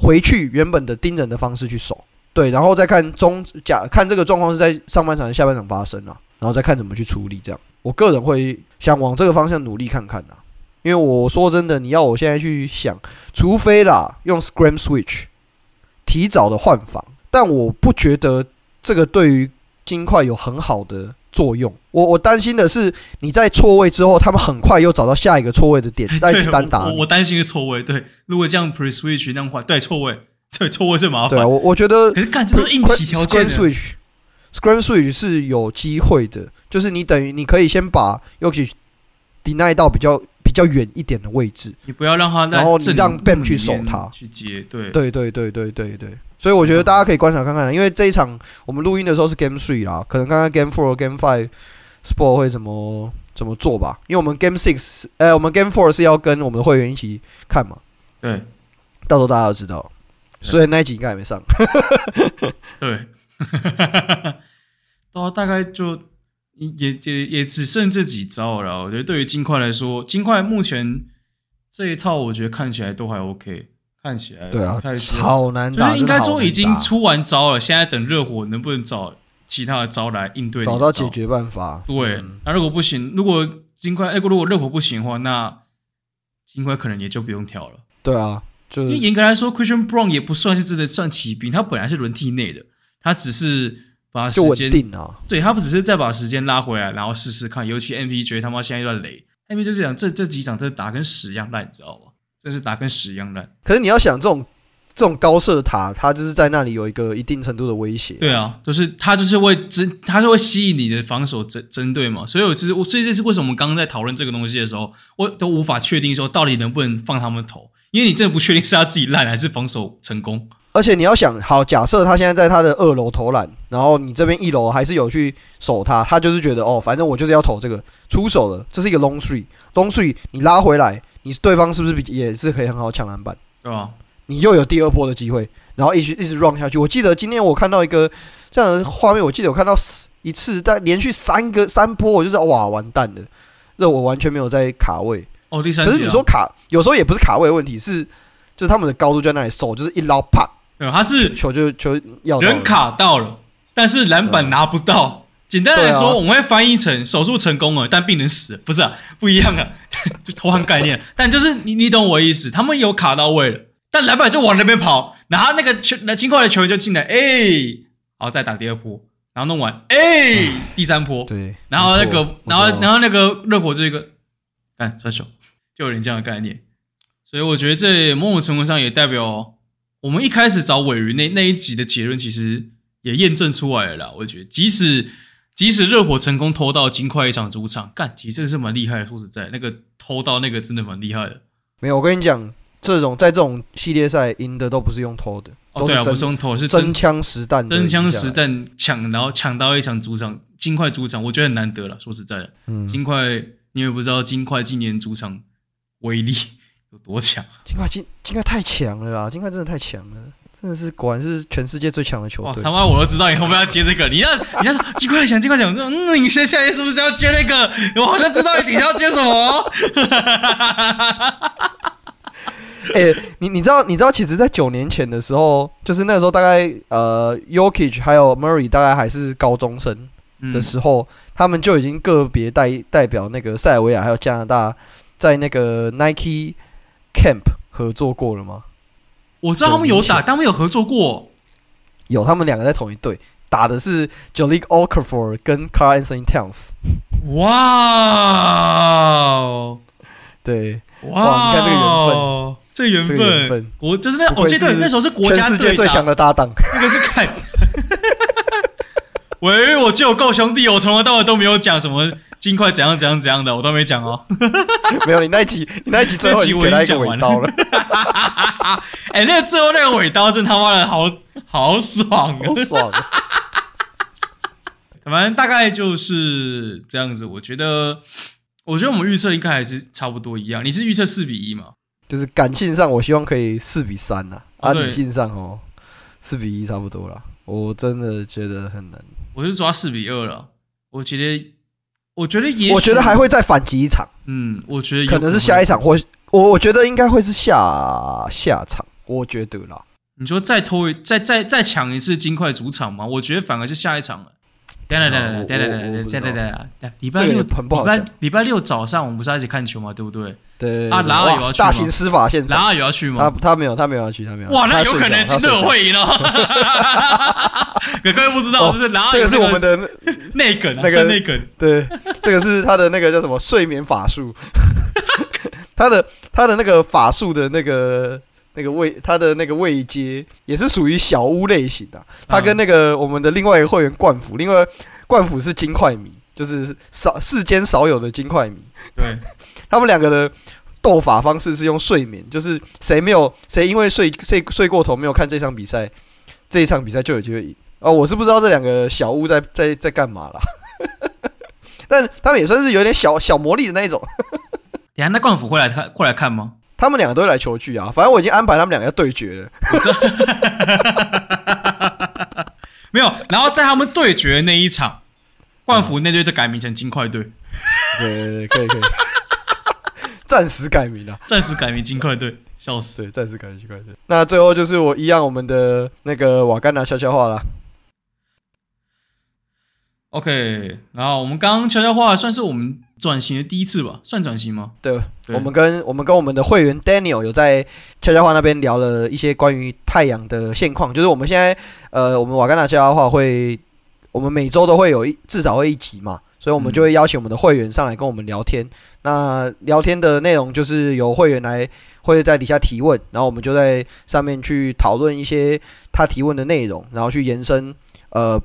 回去原本的盯人的方式去守，对，然后再看看这个状况是在上半场还是下半场发生啊，然后再看怎么去处理这样。我个人会想往这个方向努力看看啊，因为我说真的，你要我现在去想，除非啦用 Scram Switch 提早的换防，但我不觉得这个对于金块有很好的作用。我担心的是你在错位之后，他们很快又找到下一个错位的点再去单打。我担心是错位，对，如果这样 pre switch 那样换，对错位，对错位最麻烦。对啊，我觉得，可是干这都是硬体条件。Scram switch 是有机会的，就是你等于你可以先把 Jokić deny 到比较远一点的位置，你不要让他，然后你让 Bam 去守他去接，对，对对对对对对。所以我觉得大家可以观察看看，因为这一场我们录音的时候是 Game 3啦，可能刚刚 Game 4、Game 5 Sport 会怎么做吧？因为我们 Game 6，我们 Game 4是要跟我们的会员一起看嘛，对，到时候大家都知道，所以那一集应该还没上，对，到大概就也只剩这几招了啦。我觉得对于金块来说，金块目前这一套我觉得看起来都还 OK。看起来对啊，好难打，就是应该说已经出完招了，现在等热火能不能找其他的招来应对，找到解决办法。对，那如果不行，如果热火不行的话，那金块可能也就不用挑了。对啊，因为严格来说 ，Christian Braun 也不算是真的算骑兵，他本来是轮替内的，他只是把时间定啊，对他不只是再把时间拉回来，然后试试看。尤其 MPJ 他妈现在又在雷 ，MPJ 就是讲这几场真的打跟屎一样烂，你知道吗？真是打跟屎一样烂。可是你要想，这种这种高射塔，它就是在那里有一个一定程度的威胁。对啊，就是它就是会吸引你的防守针对嘛。所以所以这是为什么我们刚刚在讨论这个东西的时候，我都无法确定说到底能不能放他们投，因为你真的不确定是他自己烂还是防守成功。而且你要想，好，假设他现在在他的二楼投篮，然后你这边一楼还是有去守他，他就是觉得哦，反正我就是要投这个出手了，这是一个 long three， 你拉回来，你对方是不是也是可以很好抢篮板？对啊。你又有第二波的机会，然后一直 run 下去。我记得今天我看到一个这样的画面，我记得我看到一次，但连续三波，我就知道哇，完蛋了，那我完全没有在卡位。哦，第三节、啊。可是你说卡，有时候也不是卡位的问题，是就是他们的高度就在那里，手就是一捞啪，他是球要人卡到了，但是篮板拿不到。简单来说，我们会翻译成手术成功了，但病人死了，不是啊，不一样啊，就偷换概念。但就是你懂我的意思，他们有卡到位了。但篮板就往那边跑，然后那个轻快的球员就进来，好，再打第二波，然后弄完，第三波，对，然后那个热火这个，算球，就有点这样的概念，所以我觉得这某种程度上也代表我们一开始找尾鱼那一集的结论，其实也验证出来了啦。我觉得即使热火成功偷到金块一场主场，其实真的是蛮厉害的。说实在，那个偷到那个真的蛮厉害的。没有，我跟你讲。在这种系列赛赢的都不是用偷的，对啊，不是用偷，是真枪实弹，真枪实弹抢，然后抢到一场主场，金块主场，我觉得很难得了。说实在的，金块你也不知道金块今年主场威力有多强，金块太强了啦，金块真的太强了，真的是果然是全世界最强的球队。他妈我都知道你后面要接这个，你要说金块强，你下一是不是要接那个？我好像知道你要接什么。你知道，其实，在9年前的时候，就是那时候大概Jokić 还有 Murray 大概还是高中生的时候，他们就已经个别代表那个塞尔维亚还有加拿大，在那个 Nike Camp 合作过了吗？我知道他们有打，但他们有合作过，有他们两个在同一队打的是 Jahlil Okafor 跟 Karl Anthony Towns。哇，对。哇！你看这个缘分，就是那这队那时候是国家队，全世界最强的搭档，那个是看。喂，我就够兄弟，我从头到尾都没有讲什么金块怎样的，我都没讲哦。没有，你那一集最后我已经讲完了。那个最后那个尾刀真他妈的好爽啊！好爽。反正大概就是这样子，我觉得我们预测应该还是差不多一样。你是预测4-1吗？就是感性上，我希望可以4-3啦。理性上4-1差不多啦。我真的觉得很难。我是抓4-2了。我觉得也许，我觉得还会再反击一场。我觉得可能是下一场，或我觉得应该会是下场。我觉得啦。你说再抢一次金块主场吗？我觉得反而是下一场了。等，礼拜六早上我们不是要一起看球嘛，对不对？对啊，拉尔有要去吗？大型司法现场，拉尔有要去吗？他没有要去。哇，那有可能金队友会赢哦。各位不知道，就是拉尔这个是我们的内梗，内梗。对，这个是他的那个叫什么睡眠法术，他的那个法术的那个他的那个位阶也是属于小屋类型的，他跟那个我们的另外一个会员冠府，因为冠府是金块迷，就是世间少有的金块迷。对，他们两个的斗法方式是用睡眠，就是谁因为睡过头没有看这场比赛，这一场比赛就有机会赢。我是不知道这两个小屋在干嘛啦，但他们也算是有点小魔力的那一种。等一下，那冠府会来看吗？他们两个都会来球聚啊，反正我已经安排他们两个要对决了。没有，然后在他们对决的那一场，冠福那队就改名成金块队。对，可以，暂时改名啊，暂时改名金块队，笑死，对，暂时改名金块队。那最后就是我一样我们的那个瓦甘达悄悄话啦。OK， 然后我们刚刚悄悄话算是我们转型的第一次吧，算转型吗？对，我们跟我们的会员 Daniel 有在悄悄话那边聊了一些关于太阳的现况，就是我们现在我们瓦甘达悄悄话我们每周都会有至少会一集嘛，所以我们就会邀请我们的会员上来跟我们聊天。那聊天的内容就是由会员来会在底下提问，然后我们就在上面去讨论一些他提问的内容，然后去延伸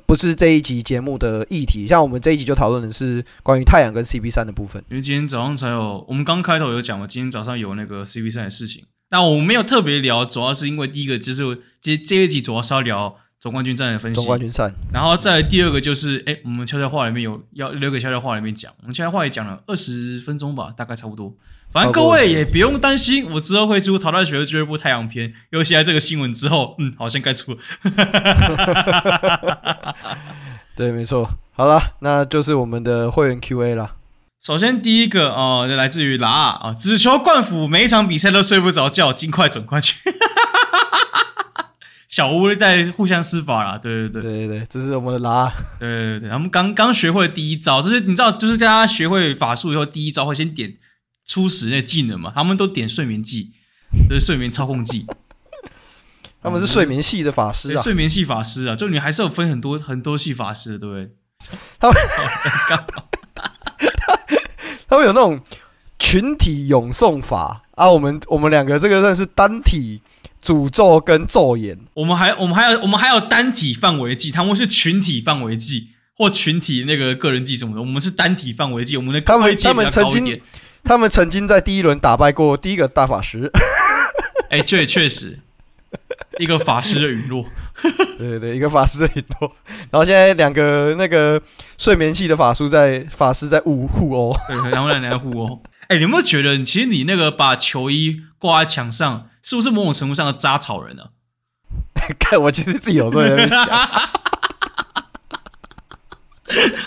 不是这一集节目的议题。像我们这一集就讨论的是关于太阳跟 CP3 的部分，因为今天早上才有，我们刚开头有讲嘛，今天早上有那个 CP3 的事情，那我们没有特别聊，主要是因为第一个就是这一集主要是要聊总冠军战的分析，总冠军战，然后再来第二个就是我们悄悄话里面有要留给悄悄话里面讲，我们悄悄话也讲了20分钟吧，大概差不多。反正各位也不用担心，我之后会出《淘汰学俱乐部》太阳篇，尤其在这个新闻之后，好像该出了。对，没错。好啦，那就是我们的会员 QA 啦。首先第一个来自于拉啊，只求冠府，每一场比赛都睡不着觉，尽快总冠军。小屋在互相施法啦，对，这是我们的拉，对，他们刚学会的第一招，就是你知道，就是大家学会法术以后，第一招会先点初始那技能嘛，他们都点睡眠技，就是睡眠操控技，他们是睡眠系的法师啊，睡眠系法师啊，就你还是有分很多很多系法师的，对不对？他们有那种群体咏诵法啊，我们两个这个算是单体。诅咒跟咒言，我们还有单体范围技，他们是群体范围技或群体那个个人技什么的，我们是单体范围技，我们的规界比较高一点。他们曾经在第一轮打败过第一个大法师，这也确实一个法师的陨落，对，一个法师的陨落。然后现在两个那个睡眠系的法师在互殴，对，然后两人互殴。你有没有觉得，其实你那个把球衣挂在墙上，是不是某种程度上的扎草人呢？看我其实自己有时候在那边想，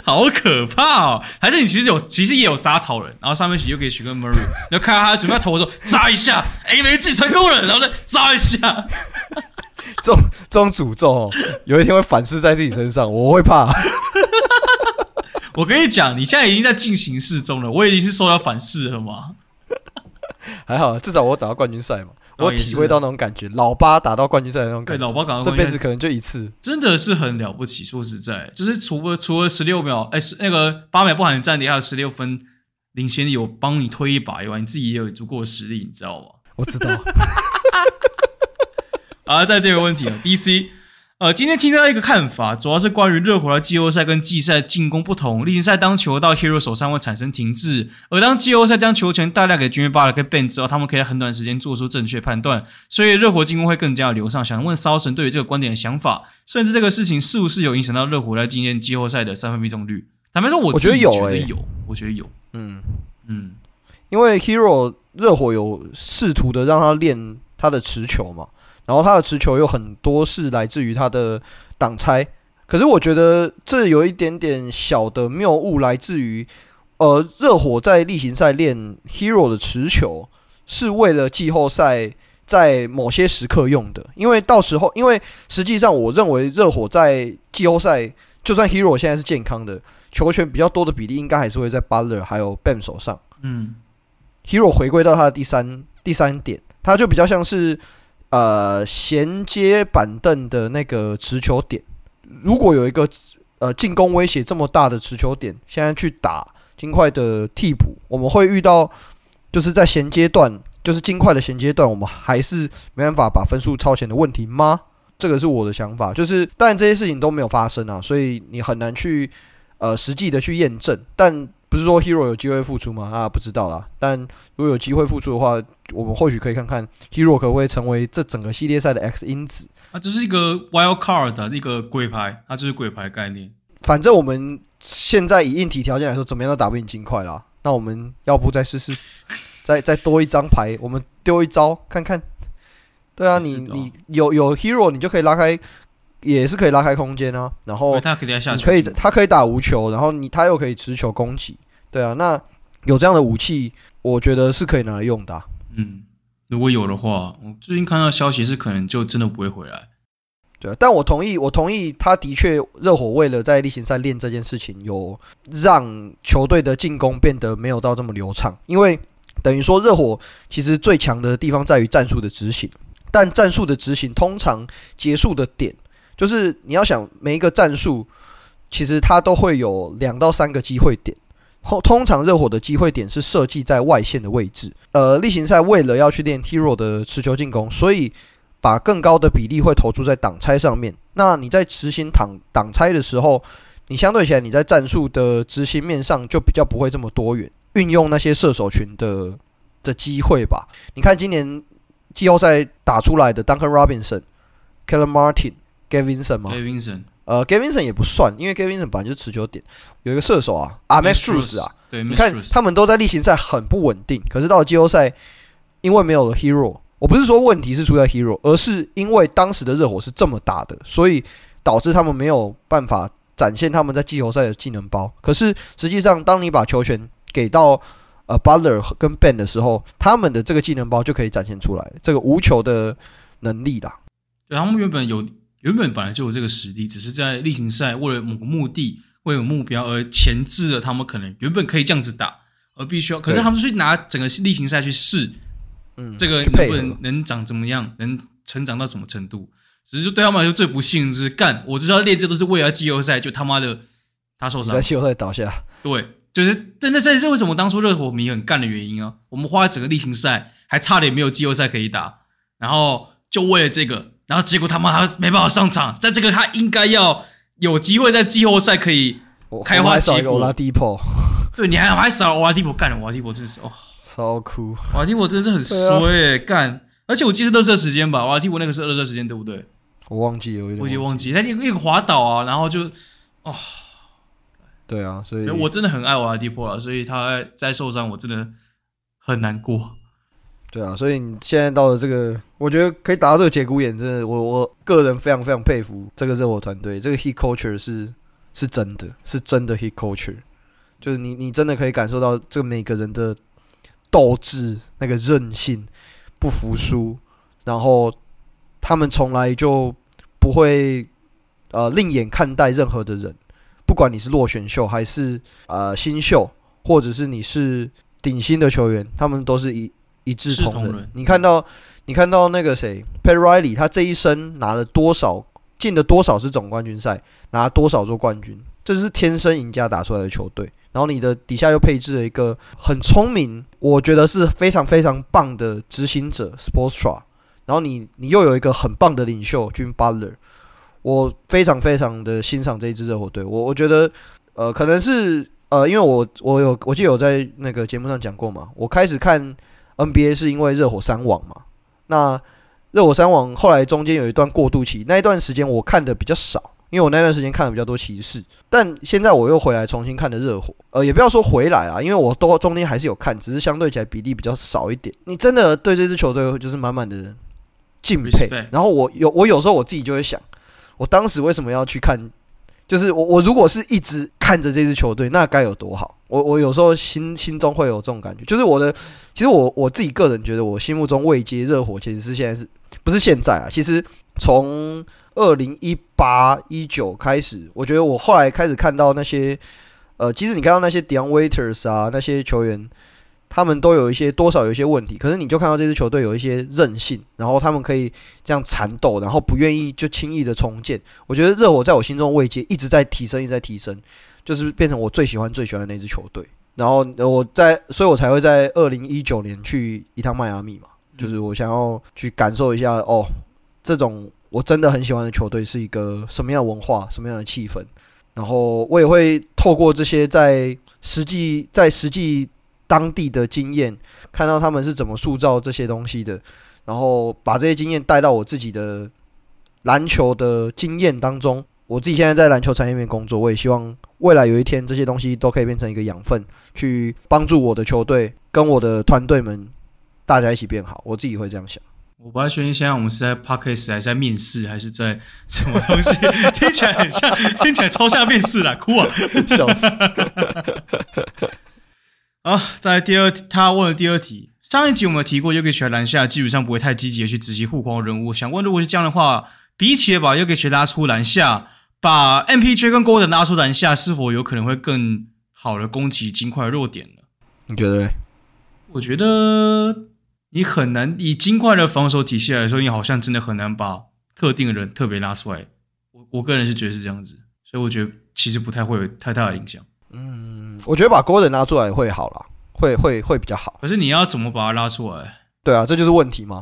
好可怕哦！还是你其实也有扎草人，然后上面就可以选个 Murray， 然后看到他准备要投的时候扎一下，没进成功了，然后再扎一下。这种诅咒有一天会反噬在自己身上，我会怕。我跟你讲，你现在已经在进行式中了，我已经是受到反噬了嘛。还好，至少我打到冠军赛嘛，我体会到那种感觉，老八打到冠军赛的那种感觉。对，老八打到冠军赛，这辈子可能就一次，真的是很了不起。说实在，就是除了16秒，那个8秒不含暂停，还有16分领先有帮你推一把以外，你自己也有足够的实力，你知道吗？我知道。好，再第二个问题，DC。今天听到一个看法，主要是关于热火的季后赛跟季赛进攻不同。例行赛当球到 Herro 手上会产生停滞，而当季后赛将球权大量给 Jimmy Butler 跟 Ben 之后，他们可以在很短时间做出正确判断，所以热火进攻会更加的流畅。想问骚神对于这个观点的想法，甚至这个事情是不是有影响到热火在今年季后赛的三分命中率？坦白说，我自己觉得有，我觉得有。嗯，因为 Herro 热火有试图的让他练他的持球嘛。然后他的持球有很多是来自于他的挡拆，可是我觉得这有一点点小的谬误，来自于热火在例行赛练 Herro 的持球是为了季后赛在某些时刻用的，因为实际上我认为热火在季后赛就算 Herro 现在是健康的，球权比较多的比例应该还是会在 Butler 还有 Bam 手上。Herro 回归到他的第三点，他就比较像是衔接板凳的那个持球点，如果有一个进攻威胁这么大的持球点，现在去打金块的替补，我们会遇到就是在衔接段，就是金块的衔接段，我们还是没办法把分数超前的问题吗？这个是我的想法，就是当然这些事情都没有发生啊，所以你很难去实际的去验证，但不是说 Herro 有机会复出吗？不知道啦。但如果有机会复出的话，我们或许可以看看 Herro 可不可以成为这整个系列赛的 X 因子。就是一个 wild card 的一个鬼牌，就是鬼牌概念。反正我们现在以硬体条件来说，怎么样都打不赢金块啦。那我们要不再试试，再多一张牌，我们丢一招看看。对啊，你有 Herro， 你就可以拉开。也是可以拉开空间啊，然后他可以打无球，然后他又可以持球攻击，对啊，那有这样的武器，我觉得是可以拿来用的。如果有的话，我最近看到消息是可能就真的不会回来。对啊，但我同意，他的确热火为了在例行赛练这件事情，有让球队的进攻变得没有到这么流畅，因为等于说热火其实最强的地方在于战术的执行，但战术的执行通常结束的点。就是你要想每一个战术其实他都会有2到3个机会点。通常热火的机会点是设计在外线的位置。例行赛为了要去练 Herro 的持球进攻，所以把更高的比例会投注在挡拆上面。那你在执行挡拆的时候，你相对起来你在战术的执行面上就比较不会这么多元，运用那些射手群的机会吧。你看今年季后赛打出来的 Duncan Robinson、Caleb Martin、Gabe Vincent 吗？ Gabe Vincent Gabe Vincent 也不算，因为 Gabe Vincent 本来就是持久点。有一个射手啊 Max Strus 啊，对，你看他们都在例行赛很不稳定，可是到了季后赛，因为没有了 Herro， 我不是说问题是出在 Herro， 而是因为当时的热火是这么打的，所以导致他们没有办法展现他们在季后赛的技能包。可是实际上当你把球权给到Butler 跟 Ben 的时候，他们的这个技能包就可以展现出来，这个无球的能力啦。对，他们原本本来就有这个实力，只是在例行赛为了某个目的、为了目标而前置了他们可能原本可以这样子打，而必须要，可是他们去拿整个例行赛去试，这个能长怎么样，能成长到什么程度？只是就对他们来说最不幸就是干，我知道练这都是为了季后赛，就他妈的他受伤，在季后赛倒下。对，就是，但这是为什么当初热火迷很干的原因啊！我们花了整个例行赛，还差点没有季后赛可以打，然后就为了这个。然后结果他妈他没办法上场，在这个他应该要有机会在季后赛可以开花结果。Oladipo， 对，你还少了 Oladipo， 干了 Oladipo 真是哦，超酷 ！Oladipo 真的是很衰干，而且我记得热射时间吧 ，Oladipo 那个是热射时间对不对？我忘记了，我已经忘记，他一个滑倒啊，然后就哦，对啊，所以我真的很爱 Oladipo 了，所以他在受伤我真的很难过。对啊，所以你现在到了这个，我觉得可以达到这个节骨眼，真的，我个人非常非常佩服这个热火团队，这个 Heat Culture 是真的，是真的 Heat Culture， 就是你真的可以感受到这每个人的斗志、那个韧性、不服输，然后他们从来就不会另眼看待任何的人，不管你是落选秀还是新秀，或者是你是顶薪的球员，他们都是一致同仁。你看到那个谁 ，Pat Riley， 他这一生拿了多少，进了多少是总冠军赛，拿多少做冠军，这是天生赢家打出来的球队。然后你的底下又配置了一个很聪明，我觉得是非常非常棒的执行者 Spoelstra， 然后你又有一个很棒的领袖 Jimmy Butler， 我非常非常的欣赏这一支热火队。我觉得可能是因为我记得有在那个节目上讲过嘛，我开始看NBA 是因为热火三王嘛，那热火三王后来中间有一段过渡期，那一段时间我看的比较少，因为我那段时间看的比较多骑士，但现在我又回来重新看的热火，也不要说回来啦，因为我都中间还是有看，只是相对起来比例比较少一点。你真的对这支球队就是满满的敬佩，然后我有时候我自己就会想，我当时为什么要去看，就是我如果是一直看着这支球队，那该有多好。我有时候心中会有这种感觉，就是我的，其实我自己个人觉得，我心目中位阶热火其实是现在是不是现在啊？其实从2018、19开始，我觉得我后来开始看到那些，即使你看到那些 Dion Waiters 啊那些球员，他们都有一些多少有一些问题，可是你就看到这支球队有一些韧性，然后他们可以这样缠斗，然后不愿意就轻易的重建。我觉得热火在我心中位阶一直在提升，一直在提升，就是变成我最喜欢的那支球队。然后所以我才会在2019年去一趟迈阿密嘛，就是我想要去感受一下哦，这种我真的很喜欢的球队是一个什么样的文化，什么样的气氛。然后我也会透过这些在实际当地的经验，看到他们是怎么塑造这些东西的，然后把这些经验带到我自己的篮球的经验当中。我自己现在在篮球产业面工作，我也希望未来有一天这些东西都可以变成一个养分，去帮助我的球队跟我的团队们大家一起变好。我自己会这样想。我不太确定现在我们是在 podcast 还是在面试还是在什么东西，听起来很像，听起来超像面试啦，哭啊，笑死。好，再来他问了第二题。上一集我们提过 Jokić 篮下基本上不会太积极的去执行护框任务，想问如果是这样的话，比起把 Jokić 拉出篮下，把 MPJ 跟 Gordon 拉出篮下，是否有可能会更好的攻击金块弱点呢？你觉得？我觉得你很难，以金块的防守体系来说，你好像真的很难把特定的人特别拉出来。我个人是觉得是这样子，所以我觉得其实不太会有太大的影响。嗯，我觉得把 Gordon 拉出来会好啦，会比较好。可是你要怎么把他拉出来？对啊，这就是问题嘛。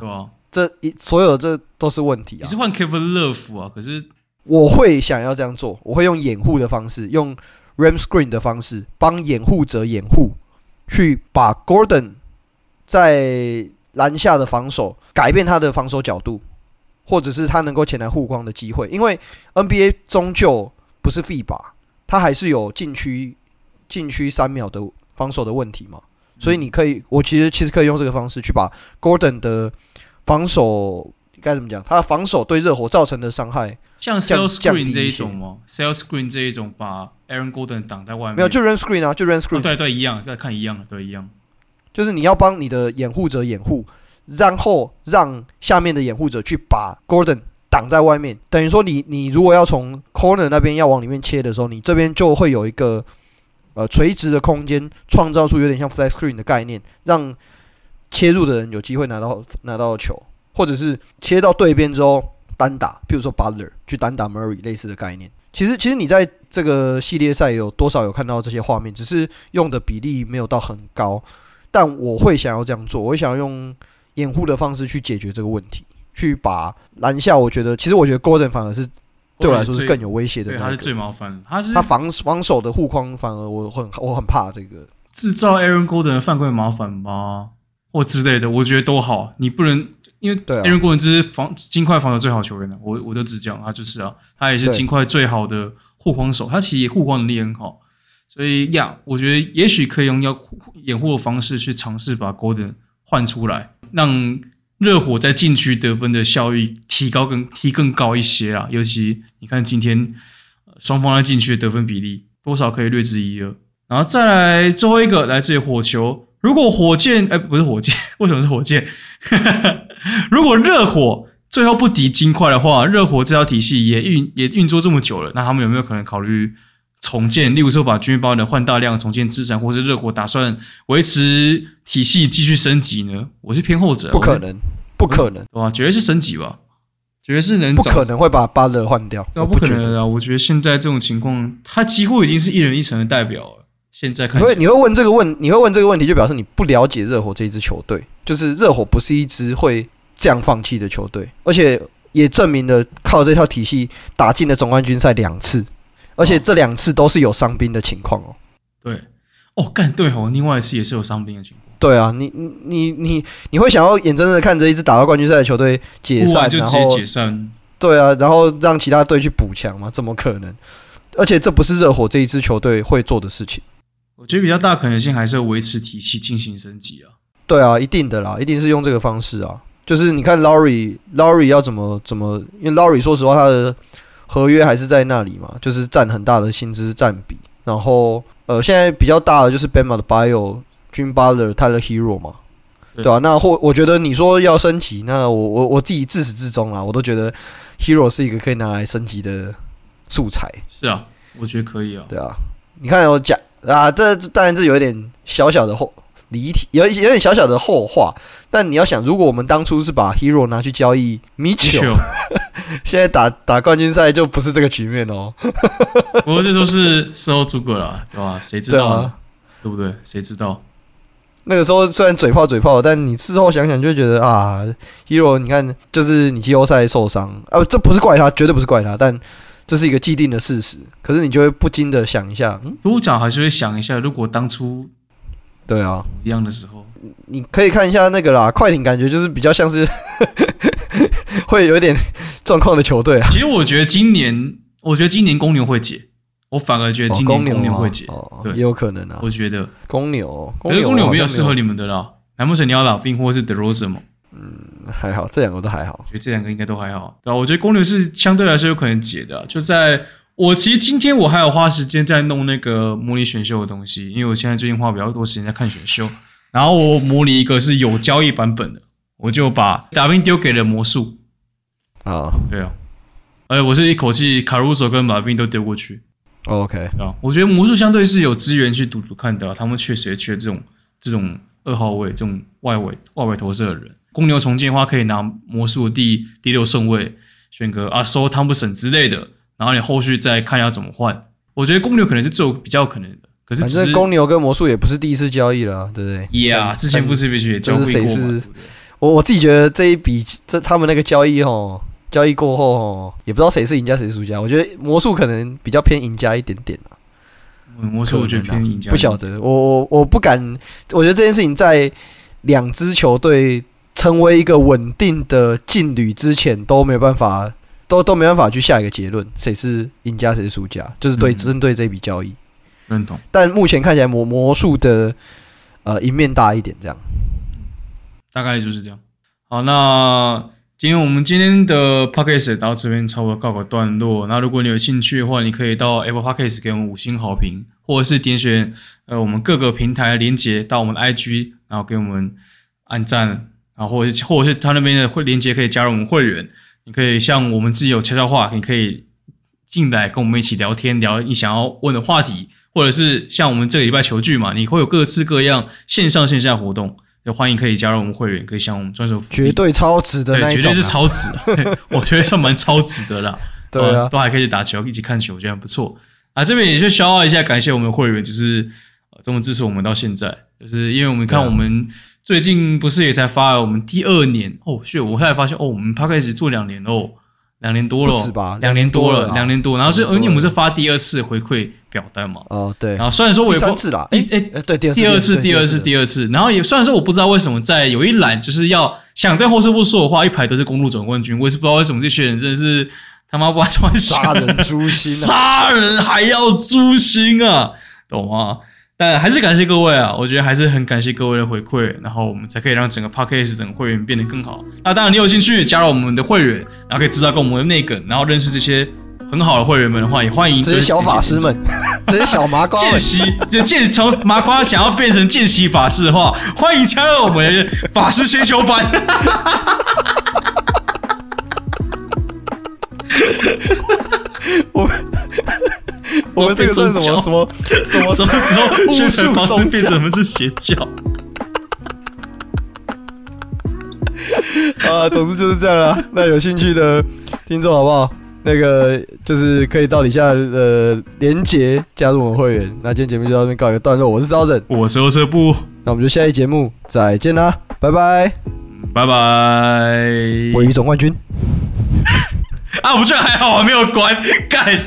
对啊，所有这都是问题啊。你是换 Kevin Love 啊？可是我会想要这样做，我会用掩护的方式，用 Rim Screen 的方式，帮掩护者掩护，去把 Gordon 在篮下的防守改变他的防守角度，或者是他能够前来护框的机会。因为 NBA 终究不是 FIBA， 他还是有禁区3秒的防守的问题嘛，所以你可以，我其实可以用这个方式去把 Gordon 的防守该怎么讲，他的防守对热火造成的伤害，像 Cell Screen 这一种吗 ？Cell Screen 这一种把 Aaron Gordon 挡在外面，没有就 Rim Screen 啊，就 Rim Screen，对一样，要看一样，对一样，就是你要帮你的掩护者掩护，然后让下面的掩护者去把 Gordon 挡在外面，等于说你如果要从 corner 那边要往里面切的时候，你这边就会有一个垂直的空间，创造出有点像 flat screen 的概念，让切入的人有机会拿到球，或者是切到对边之后单打，比如说 Butler 去单打 Murray 类似的概念。其实你在这个系列赛有多少有看到这些画面，只是用的比例没有到很高，但我会想要这样做，我会想要用掩护的方式去解决这个问题，去把篮下，我觉得 Gordon 反而是对我来说是更有威胁的那个，对，他是最麻烦，他 防守的护框反而我很怕这个制造 Aaron Gordon 的犯规麻烦吗或之类的，我觉得都好，你不能因为 Aaron Gordon 就是金块防守最好球员了，我就只讲他就是啊，他也是金块最好的护框手，他其实护框能力很好，所以呀，我觉得也许可以用要掩护的方式去尝试把 Gordon 换出来，让热火在禁区得分的效率提更高一些啦，尤其你看今天双方在禁区的得分比例多少可以略知一二。然后再来最后一个来自于火球，如果火箭不是火箭，为什么是火箭？如果热火最后不敌金块的话，热火这条体系也运作这么久了，那他们有没有可能考虑重建？例如说把 Jimmy Butler 换大量重建资产，或是热火打算维持体系继续升级呢？我是偏后者，不可能，对吧？绝对是升级吧，绝对是能，不可能会把 Butler 换掉，对啊，不可能的啊！我觉得现在这种情况，他几乎已经是一人一城的代表了。现在看起来，你会问这个问题，就表示你不了解热火这一支球队，就是热火不是一支会这样放弃的球队，而且也证明了靠这套体系打进了总冠军赛2次。而且这2次都是有伤兵的情况哦。对，哦，干对哦，另外一次也是有伤兵的情况。对啊，你会想要眼睁睁的看着一支打到冠军赛的球队解散，就直接解散。对啊，然后让其他队去补强吗？怎么可能？而且这不是热火这一支球队会做的事情。我觉得比较大可能性还是维持体系进行升级啊。对啊，一定的啦，一定是用这个方式啊。就是你看 Lowry 要怎么，因为 Lowry 说实话他的合约还是在那里嘛，就是占很大的薪资占比。然后现在比较大的就是 Bam Adebayo、Jimmy Butler、Tyler Herro 嘛，对吧、啊？那我觉得你说要升级，那我自己自始至终啦，我都觉得 Herro 是一个可以拿来升级的素材。是啊，我觉得可以啊。对啊，你看我讲啊，这当然是有一点小小的离题，有点小小的后话。但你要想，如果我们当初是把 Herro 拿去交易米球。现在打冠军赛就不是这个局面哦。不过这就是事后诸葛啦，对吧？谁知道呢？ 对不对？谁知道？那个时候虽然嘴炮，但你事后想想就觉得啊 ，Herro 你看就是你季后赛受伤啊，这不是怪他，绝对不是怪他，但这是一个既定的事实。可是你就会不禁的想一下，多少还是会想一下，如果当初对啊一样的时候，你可以看一下那个啦，快艇感觉就是比较像是。会有点状况的球队啊。其实我觉得今年公牛会解，我反而觉得今年公牛会解，对，也有可能啊。我觉得公牛没有适合你们的啦。难不成你要老兵或是 DeRozan 吗？还好，这两个都还好。我觉得这两个应该都还好。对啊，我觉得公牛是相对来说有可能解的啊。就在我其实今天我还有花时间在弄那个模拟选秀的东西，因为我现在最近花比较多时间在看选秀，然后我模拟一个是有交易版本的。我就把打兵丢给了魔术啊，对啊，我是一口气卡鲁索跟马兵都丢过去。OK， 啊，我觉得魔术相对是有资源去赌看的、啊，他们确实也缺这种2号位这种外围投射的人。公牛重建的话，可以拿魔术第6顺位选个阿收汤普森之类的，然后你后续再看要怎么换。我觉得公牛可能是最比较可能的。可是反正公牛跟魔术也不是第一次交易了、啊，对不对？也啊，之前不是必须也交易过嘛。我自己觉得这一笔，这他们那个交易吼，交易过后吼，也不知道谁是赢家谁是输家。我觉得魔术可能比较偏赢家一点点啊。魔术我觉得偏赢家，不晓得，我不敢。我觉得这件事情在两支球队成为一个稳定的劲旅之前，都没有办法，都没办法去下一个结论，谁是赢家谁是输家，就是对针对这笔交易。认同，但目前看起来魔术的赢面大一点，这样，大概就是这样。好，那我们今天的 podcast 到这边差不多告个段落。那如果你有兴趣的话，你可以到 Apple Podcast 给我们5星好评，或者是点选我们各个平台的连结到我们的 IG， 然后给我们按赞，然后或者是他那边的连结可以加入我们会员。你可以像我们自己有悄悄话，你可以进来跟我们一起聊天，聊你想要问的话题。或者是像我们这个礼拜球剧嘛，你会有各式各样线上线下活动，也欢迎可以加入我们会员，可以享我们专属福利，绝对超值的那一种、啊，绝对是超值，我觉得算蛮超值的啦。对啊，都还可以打球，一起看球，我觉得还不错啊。这边也就消耗一下，感谢我们的会员，就是这么支持我们到现在，就是因为我们看我们最近不是也才发了我们第2年哦，我后来发现哦，我们 Podcast 做2年哦。2年多了，不止吧？2年多了。然后是，因为我们是发第2次回馈表单嘛。哦，对。然后虽然说我也不3次啦，对，第二次。然后也虽然说我不知道为什么在有一栏就是要想对后事部说的话，一排都是公路总冠军，我也是不知道为什么这些人真的是他妈不爱穿鞋，杀人诛心、啊，杀人还要诛心啊，懂吗？但还是感谢各位啊，我觉得还是很感谢各位的回馈，然后我们才可以让整个 podcast 整个会员变得更好。那当然，你有兴趣加入我们的会员，然后可以知道跟我们的内梗，然后认识这些很好的会员们的话，也欢迎这些小法师们，这些小麻瓜们，从麻瓜想要变成见习法师的话，欢迎加入我们法师先修班。我们这个是什么时候宣传方式变成我们是邪教？啊，总之就是这样啦。那有兴趣的听众好不好？那个就是可以到底下连结加入我们会员。那今天节目就到这边告一个段落。我是骚人，我是欧车布。那我们就下一节目再见啦，拜拜，拜拜。我是总冠军。啊，我们居然还好，我没有关干。